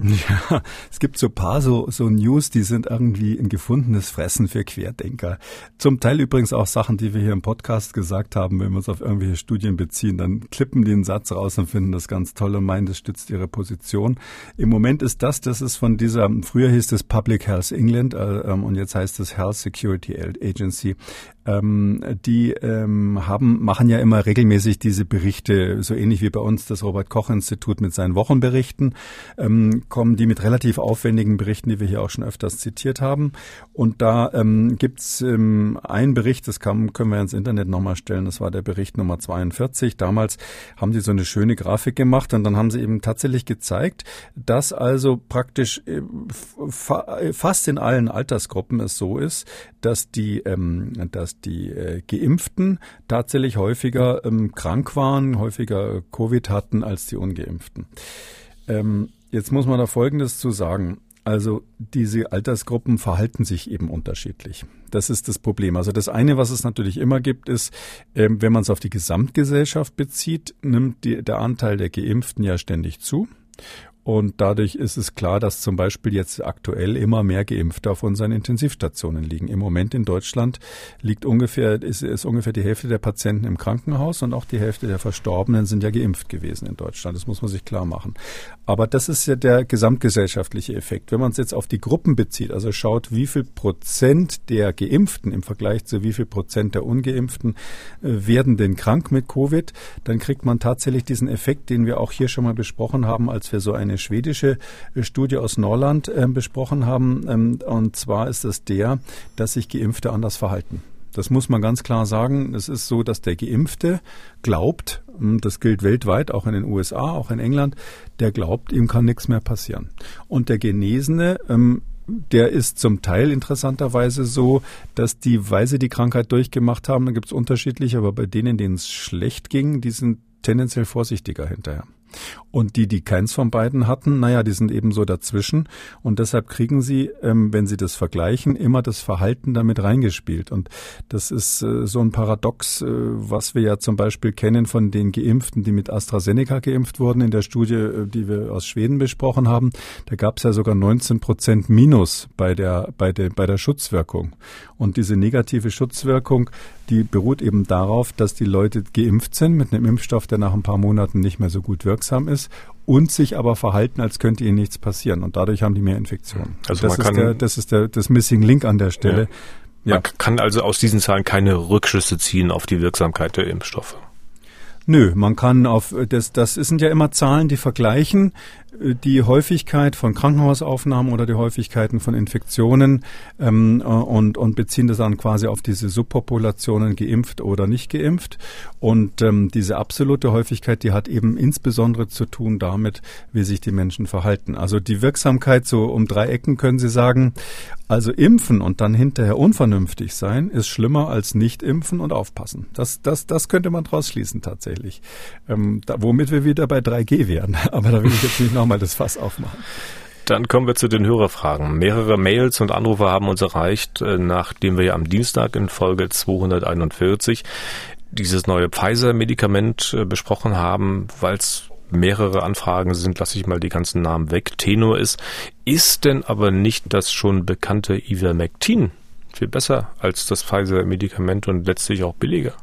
Ja, es gibt so ein paar so News, die sind irgendwie ein gefundenes Fressen für Querdenker. Zum Teil übrigens auch Sachen, die wir hier im Podcast gesagt haben, wenn wir uns auf irgendwelche Studien beziehen, dann klippen die einen Satz raus und finden das ganz toll und meinen, das stützt ihre Position. Im Moment ist das ist von dieser, früher hieß das Public Health England und jetzt heißt es Health Security Agency. Die machen ja immer regelmäßig diese Berichte, so ähnlich wie bei uns das Robert-Koch-Institut mit seinen Wochenberichten, kommen die mit relativ aufwendigen Berichten, die wir hier auch schon öfters zitiert haben. Und da gibt's einen Bericht, das können wir ins Internet nochmal stellen, das war der Bericht Nummer 42. Damals haben die so eine schöne Grafik gemacht und dann haben sie eben tatsächlich gezeigt, dass also praktisch fast in allen Altersgruppen es so ist, dass die Geimpften tatsächlich häufiger krank waren, häufiger Covid hatten als die Ungeimpften. Jetzt muss man da Folgendes zu sagen. Also diese Altersgruppen verhalten sich eben unterschiedlich. Das ist das Problem. Also das eine, was es natürlich immer gibt, ist, wenn man es auf die Gesamtgesellschaft bezieht, nimmt der Anteil der Geimpften ja ständig zu. Und dadurch ist es klar, dass zum Beispiel jetzt aktuell immer mehr Geimpfte auf unseren Intensivstationen liegen. Im Moment in Deutschland ist ungefähr die Hälfte der Patienten im Krankenhaus und auch die Hälfte der Verstorbenen sind ja geimpft gewesen in Deutschland. Das muss man sich klar machen. Aber das ist ja der gesamtgesellschaftliche Effekt. Wenn man es jetzt auf die Gruppen bezieht, also schaut, wie viel Prozent der Geimpften im Vergleich zu wie viel Prozent der Ungeimpften werden denn krank mit Covid, dann kriegt man tatsächlich diesen Effekt, den wir auch hier schon mal besprochen haben, als wir so eine schwedische Studie aus Norland besprochen haben. Und zwar ist es dass sich Geimpfte anders verhalten. Das muss man ganz klar sagen. Es ist so, dass der Geimpfte glaubt, das gilt weltweit, auch in den USA, auch in England, der glaubt, ihm kann nichts mehr passieren. Und der Genesene der ist zum Teil interessanterweise so, dass die Krankheit durchgemacht haben, da gibt es unterschiedliche, aber bei denen es schlecht ging, die sind tendenziell vorsichtiger hinterher. Und die keins von beiden hatten, die sind eben so dazwischen. Und deshalb kriegen sie, wenn sie das vergleichen, immer das Verhalten damit reingespielt. Und das ist so ein Paradox, was wir ja zum Beispiel kennen von den Geimpften, die mit AstraZeneca geimpft wurden in der Studie, die wir aus Schweden besprochen haben. Da gab es ja sogar 19% Minus bei der Schutzwirkung. Und diese negative Schutzwirkung, die beruht eben darauf, dass die Leute geimpft sind mit einem Impfstoff, der nach ein paar Monaten nicht mehr so gut wirkt. Ist und sich aber verhalten, als könnte ihnen nichts passieren. Und dadurch haben die mehr Infektionen. Also das ist das Missing Link an der Stelle. Ja. Man kann also aus diesen Zahlen keine Rückschlüsse ziehen auf die Wirksamkeit der Impfstoffe. Nö, man kann das sind ja immer Zahlen, die vergleichen die Häufigkeit von Krankenhausaufnahmen oder die Häufigkeiten von Infektionen und beziehen das dann quasi auf diese Subpopulationen geimpft oder nicht geimpft. Und diese absolute Häufigkeit, die hat eben insbesondere zu tun damit, wie sich die Menschen verhalten. Also die Wirksamkeit so um 3 Ecken können Sie sagen, also impfen und dann hinterher unvernünftig sein, ist schlimmer als nicht impfen und aufpassen. Das könnte man draus schließen tatsächlich. Womit wir wieder bei 3G wären. Aber da will ich jetzt nicht nochmal das Fass aufmachen. Dann kommen wir zu den Hörerfragen. Mehrere Mails und Anrufe haben uns erreicht, nachdem wir am Dienstag in Folge 241 dieses neue Pfizer-Medikament besprochen haben, weil es mehrere Anfragen sind, lasse ich mal die ganzen Namen weg. Tenor ist denn aber nicht das schon bekannte Ivermectin viel besser als das Pfizer-Medikament und letztlich auch billiger?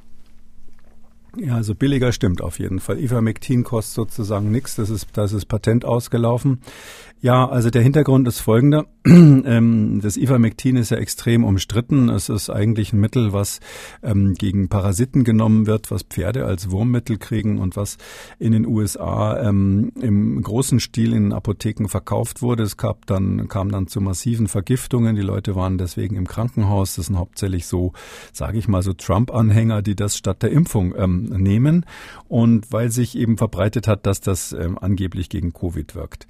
Ja, also billiger stimmt auf jeden Fall. Ivermectin kostet sozusagen nichts, das ist Patent ausgelaufen. Ja, also der Hintergrund ist folgender. Das Ivermectin ist ja extrem umstritten. Es ist eigentlich ein Mittel, was gegen Parasiten genommen wird, was Pferde als Wurmmittel kriegen und was in den USA im großen Stil in Apotheken verkauft wurde. Es kam dann zu massiven Vergiftungen. Die Leute waren deswegen im Krankenhaus. Das sind hauptsächlich so, sage ich mal, so Trump-Anhänger, die das statt der Impfung nehmen. Und weil sich eben verbreitet hat, dass das angeblich gegen Covid wirkt.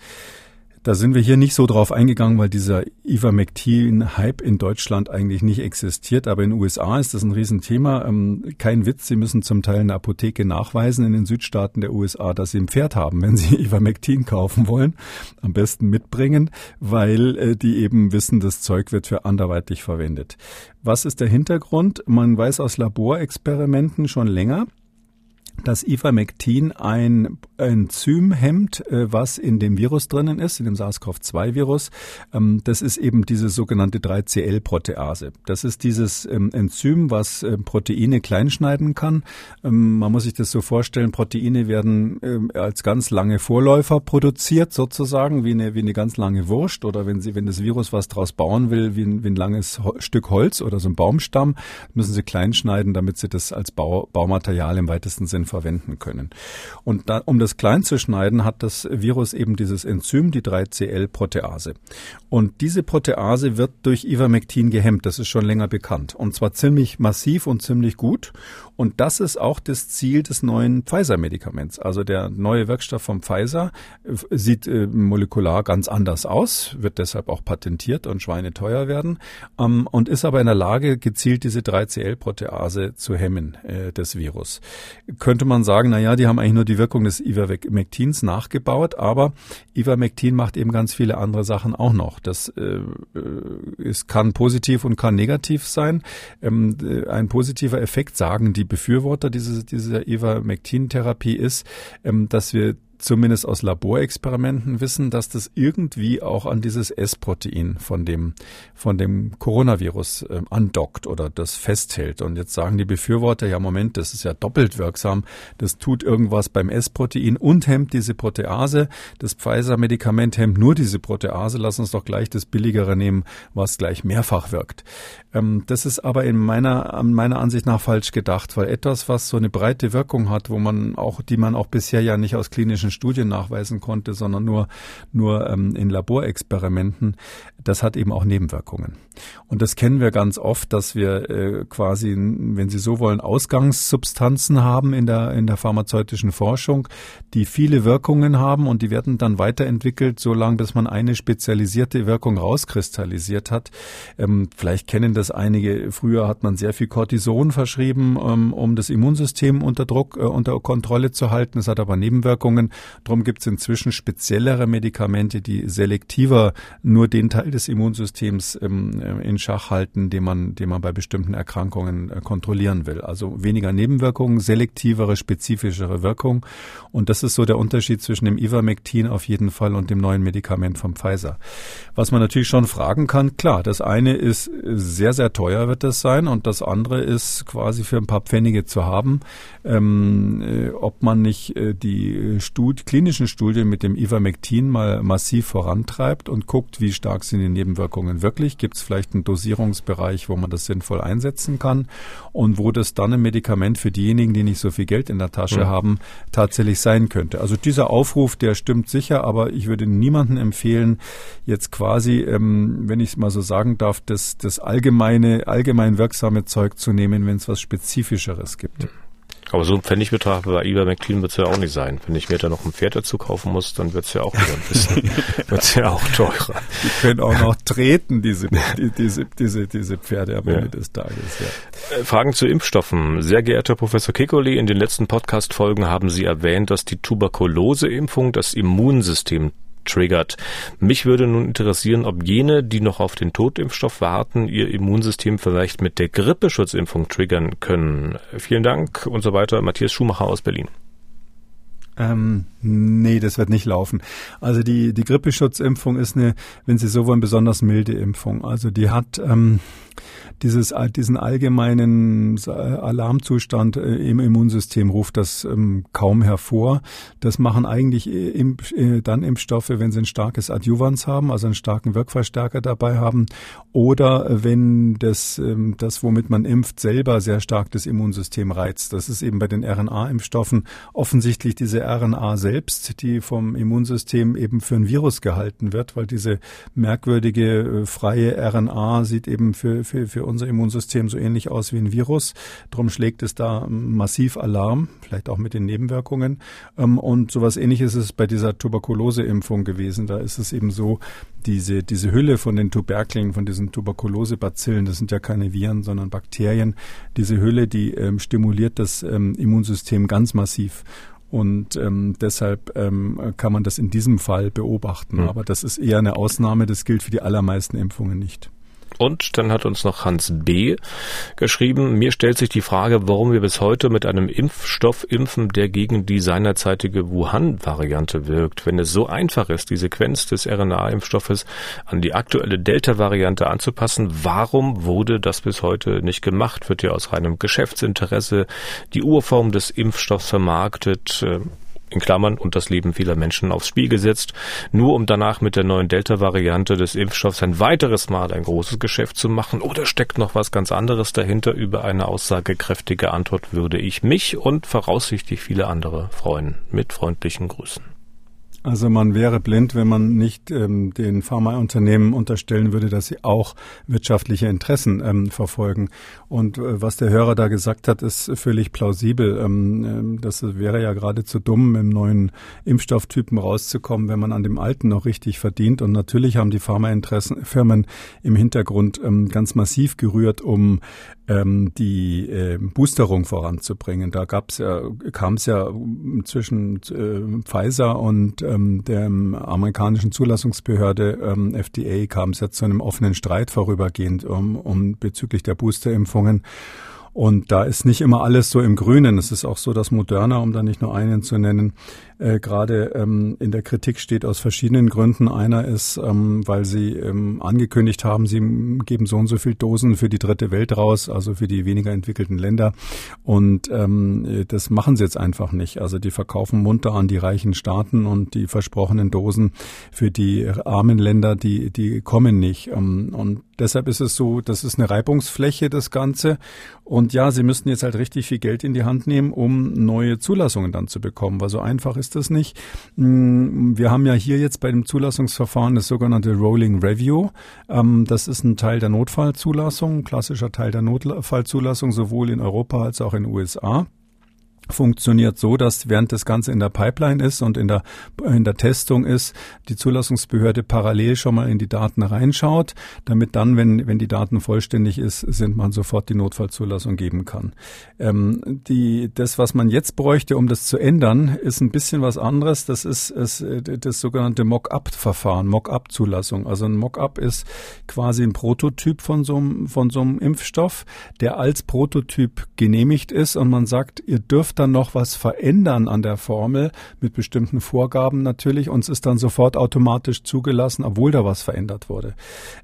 Da sind wir hier nicht so drauf eingegangen, weil dieser Ivermectin-Hype in Deutschland eigentlich nicht existiert. Aber in den USA ist das ein Riesenthema. Kein Witz, Sie müssen zum Teil eine Apotheke nachweisen in den Südstaaten der USA, dass Sie ein Pferd haben, wenn Sie Ivermectin kaufen wollen. Am besten mitbringen, weil die eben wissen, das Zeug wird für anderweitig verwendet. Was ist der Hintergrund? Man weiß aus Laborexperimenten schon länger, dass Ivermectin ein Enzym hemmt, was in dem Virus drinnen ist, in dem SARS-CoV-2-Virus. Das ist eben diese sogenannte 3CL-Protease. Das ist dieses Enzym, was Proteine kleinschneiden kann. Man muss sich das so vorstellen, Proteine werden als ganz lange Vorläufer produziert, sozusagen, wie eine ganz lange Wurst. Oder wenn das Virus was draus bauen will, wie ein langes Stück Holz oder so ein Baumstamm, müssen sie kleinschneiden, damit sie das als Baumaterial im weitesten Sinn verwenden können. Und da, um das klein zu schneiden, hat das Virus eben dieses Enzym, die 3CL-Protease. Und diese Protease wird durch Ivermectin gehemmt. Das ist schon länger bekannt. Und zwar ziemlich massiv und ziemlich gut. Und das ist auch das Ziel des neuen Pfizer-Medikaments. Also der neue Wirkstoff von Pfizer sieht molekular ganz anders aus, wird deshalb auch patentiert und schweineteuer werden, und ist aber in der Lage, gezielt diese 3CL-Protease zu hemmen, des Virus. Könnte man sagen, na ja, die haben eigentlich nur die Wirkung des Ivermectins nachgebaut, aber Ivermectin macht eben ganz viele andere Sachen auch noch. Das es kann positiv und kann negativ sein. Ein positiver Effekt, sagen die Befürworter dieser Ivermectin-Therapie, ist, dass wir zumindest aus Laborexperimenten wissen, dass das irgendwie auch an dieses S-Protein von dem Coronavirus andockt oder das festhält. Und jetzt sagen die Befürworter, ja Moment, das ist ja doppelt wirksam. Das tut irgendwas beim S-Protein und hemmt diese Protease. Das Pfizer-Medikament hemmt nur diese Protease. Lass uns doch gleich das billigere nehmen, was gleich mehrfach wirkt. Das ist aber an meiner Ansicht nach falsch gedacht, weil etwas, was so eine breite Wirkung hat, die man auch bisher ja nicht aus klinischen Studien nachweisen konnte, sondern nur in Laborexperimenten, das hat eben auch Nebenwirkungen. Und das kennen wir ganz oft, dass wir quasi, wenn Sie so wollen, Ausgangssubstanzen haben in der pharmazeutischen Forschung, die viele Wirkungen haben und die werden dann weiterentwickelt, solange bis man eine spezialisierte Wirkung rauskristallisiert hat. Vielleicht kennen das einige, früher hat man sehr viel Cortison verschrieben, um das Immunsystem unter Kontrolle zu halten. Es hat aber Nebenwirkungen. Darum gibt es inzwischen speziellere Medikamente, die selektiver nur den Teil des Immunsystems in Schach halten, den man bei bestimmten Erkrankungen kontrollieren will. Also weniger Nebenwirkungen, selektivere, spezifischere Wirkung. Und das ist so der Unterschied zwischen dem Ivermectin auf jeden Fall und dem neuen Medikament von Pfizer. Was man natürlich schon fragen kann, klar, das eine ist sehr, sehr teuer wird das sein und das andere ist quasi für ein paar Pfennige zu haben, ob man nicht die klinischen Studien mit dem Ivermectin mal massiv vorantreibt und guckt, wie stark sind die Nebenwirkungen wirklich. Gibt es vielleicht einen Dosierungsbereich, wo man das sinnvoll einsetzen kann und wo das dann ein Medikament für diejenigen, die nicht so viel Geld in der Tasche haben, tatsächlich sein könnte. Also dieser Aufruf, der stimmt sicher, aber ich würde niemandem empfehlen, jetzt quasi, wenn ich es mal so sagen darf, das allgemein wirksame Zeug zu nehmen, wenn es was Spezifischeres gibt. Aber so ein Pfennigbetrag bei Ivermectin wird es ja auch nicht sein. Wenn ich mir da noch ein Pferd dazu kaufen muss, dann wird es ja auch wieder ein bisschen, wird's ja auch teurer. Die können auch noch treten, diese Pferde am Ende des Tages. Ja. Fragen zu Impfstoffen. Sehr geehrter Professor Kekulé, in den letzten Podcast-Folgen haben Sie erwähnt, dass die Tuberkulose-Impfung das Immunsystem triggert. Mich würde nun interessieren, ob jene, die noch auf den Totimpfstoff warten, ihr Immunsystem vielleicht mit der Grippeschutzimpfung triggern können. Vielen Dank und so weiter. Matthias Schumacher aus Berlin. Nee, das wird nicht laufen. Also die Grippeschutzimpfung ist eine, wenn Sie so wollen, besonders milde Impfung. Also die hat diesen allgemeinen Alarmzustand im Immunsystem ruft das kaum hervor. Das machen eigentlich dann Impfstoffe, wenn sie ein starkes Adjuvans haben, also einen starken Wirkverstärker dabei haben, oder wenn das, womit man impft, selber sehr stark das Immunsystem reizt. Das ist eben bei den RNA-Impfstoffen offensichtlich diese RNA selbst, die vom Immunsystem eben für ein Virus gehalten wird, weil diese merkwürdige freie RNA sieht eben für unser Immunsystem so ähnlich aus wie ein Virus. Drum schlägt es da massiv Alarm, vielleicht auch mit den Nebenwirkungen. Und sowas Ähnliches ist bei dieser Tuberkuloseimpfung gewesen. Da ist es eben so, diese Hülle von den Tuberkeln, von diesen Tuberkulosebazillen, das sind ja keine Viren, sondern Bakterien. Diese Hülle, die stimuliert das Immunsystem ganz massiv. Und deshalb kann man das in diesem Fall beobachten. Aber das ist eher eine Ausnahme. Das gilt für die allermeisten Impfungen nicht. Und dann hat uns noch Hans B. geschrieben, mir stellt sich die Frage, warum wir bis heute mit einem Impfstoff impfen, der gegen die seinerzeitige Wuhan-Variante wirkt. Wenn es so einfach ist, die Sequenz des RNA-Impfstoffes an die aktuelle Delta-Variante anzupassen, warum wurde das bis heute nicht gemacht? Wird ja aus reinem Geschäftsinteresse die Urform des Impfstoffs vermarktet, in Klammern, und das Leben vieler Menschen aufs Spiel gesetzt, nur um danach mit der neuen Delta-Variante des Impfstoffs ein weiteres Mal ein großes Geschäft zu machen. Oder steckt noch was ganz anderes dahinter? Über eine aussagekräftige Antwort würde ich mich und voraussichtlich viele andere freuen. Mit freundlichen Grüßen. Also man wäre blind, wenn man nicht den Pharmaunternehmen unterstellen würde, dass sie auch wirtschaftliche Interessen verfolgen. Und was der Hörer da gesagt hat, ist völlig plausibel. Das wäre ja geradezu dumm, mit dem neuen Impfstofftypen rauszukommen, wenn man an dem alten noch richtig verdient. Und natürlich haben die Pharmafirmen im Hintergrund ganz massiv gerührt, um die Boosterung voranzubringen. Da kam es ja zwischen Pfizer und der amerikanischen Zulassungsbehörde FDA kam es ja zu einem offenen Streit vorübergehend bezüglich der Boosterimpfungen. Und da ist nicht immer alles so im Grünen. Es ist auch so, dass Moderna, um da nicht nur einen zu nennen, gerade in der Kritik steht aus verschiedenen Gründen. Einer ist, weil sie angekündigt haben, sie geben so und so viel Dosen für die dritte Welt raus, also für die weniger entwickelten Länder. Und das machen sie jetzt einfach nicht. Also die verkaufen munter an die reichen Staaten und die versprochenen Dosen für die armen Länder, die kommen nicht. Und deshalb ist es so, das ist eine Reibungsfläche, das Ganze. Und ja, sie müssten jetzt halt richtig viel Geld in die Hand nehmen, um neue Zulassungen dann zu bekommen, weil so einfach ist das nicht. Wir haben ja hier jetzt bei dem Zulassungsverfahren das sogenannte Rolling Review. Das ist ein Teil der Notfallzulassung, klassischer Teil der Notfallzulassung, sowohl in Europa als auch in den USA. Funktioniert so, dass während das Ganze in der Pipeline ist und in der Testung ist, die Zulassungsbehörde parallel schon mal in die Daten reinschaut, damit dann, wenn die Daten vollständig sind, man sofort die Notfallzulassung geben kann. Was man jetzt bräuchte, um das zu ändern, ist ein bisschen was anderes. Das ist das sogenannte Mock-up-Verfahren, Mock-up-Zulassung. Also ein Mock-up ist quasi ein Prototyp von so einem Impfstoff, der als Prototyp genehmigt ist, und man sagt, ihr dürft dann noch was verändern an der Formel mit bestimmten Vorgaben natürlich. Uns ist dann sofort automatisch zugelassen, obwohl da was verändert wurde.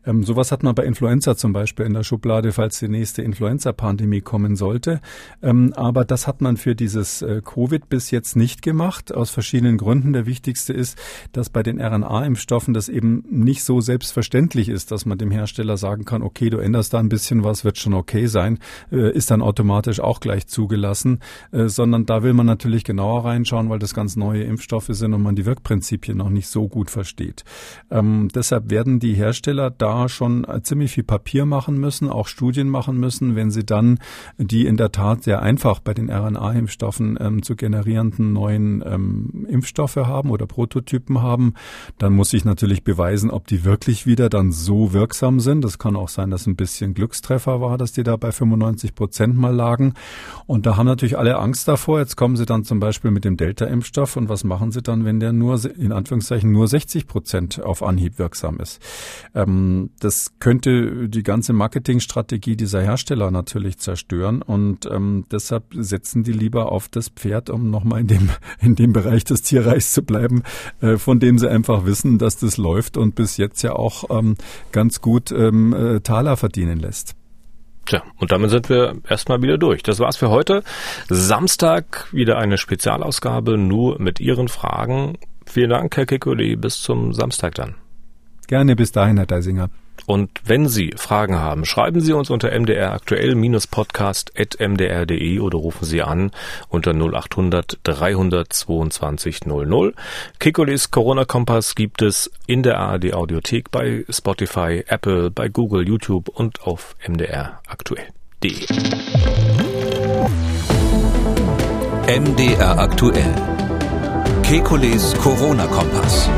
Sowas hat man bei Influenza zum Beispiel in der Schublade, falls die nächste Influenza-Pandemie kommen sollte. Aber das hat man für dieses Covid bis jetzt nicht gemacht, aus verschiedenen Gründen. Der wichtigste ist, dass bei den RNA-Impfstoffen das eben nicht so selbstverständlich ist, dass man dem Hersteller sagen kann, okay, du änderst da ein bisschen was, wird schon okay sein, ist dann automatisch auch gleich zugelassen, sondern da will man natürlich genauer reinschauen, weil das ganz neue Impfstoffe sind und man die Wirkprinzipien noch nicht so gut versteht. Deshalb werden die Hersteller da schon ziemlich viel Papier machen müssen, auch Studien machen müssen, wenn sie dann die in der Tat sehr einfach bei den RNA-Impfstoffen zu generierenden neuen Impfstoffe haben oder Prototypen haben. Dann muss sich natürlich beweisen, ob die wirklich wieder dann so wirksam sind. Das kann auch sein, dass ein bisschen Glückstreffer war, dass die da bei 95% mal lagen. Und da haben natürlich alle Angst davor. Jetzt kommen sie dann zum Beispiel mit dem Delta-Impfstoff, und was machen sie dann, wenn der nur, in Anführungszeichen, nur 60% auf Anhieb wirksam ist? Das könnte die ganze Marketingstrategie dieser Hersteller natürlich zerstören, und deshalb setzen die lieber auf das Pferd, um nochmal in dem Bereich des Tierreichs zu bleiben, von dem sie einfach wissen, dass das läuft und bis jetzt ja auch ganz gut Taler verdienen lässt. Tja, und damit sind wir erstmal wieder durch. Das war's für heute. Samstag wieder eine Spezialausgabe, nur mit Ihren Fragen. Vielen Dank, Herr Kekulé. Bis zum Samstag dann. Gerne, bis dahin, Herr Deisinger. Und wenn Sie Fragen haben, schreiben Sie uns unter mdraktuell-podcast@mdr.de oder rufen Sie an unter 0800 322 00. Kekulés Corona-Kompass gibt es in der ARD Audiothek, bei Spotify, Apple, bei Google, YouTube und auf mdraktuell.de. MDR aktuell. Kekulés Corona-Kompass.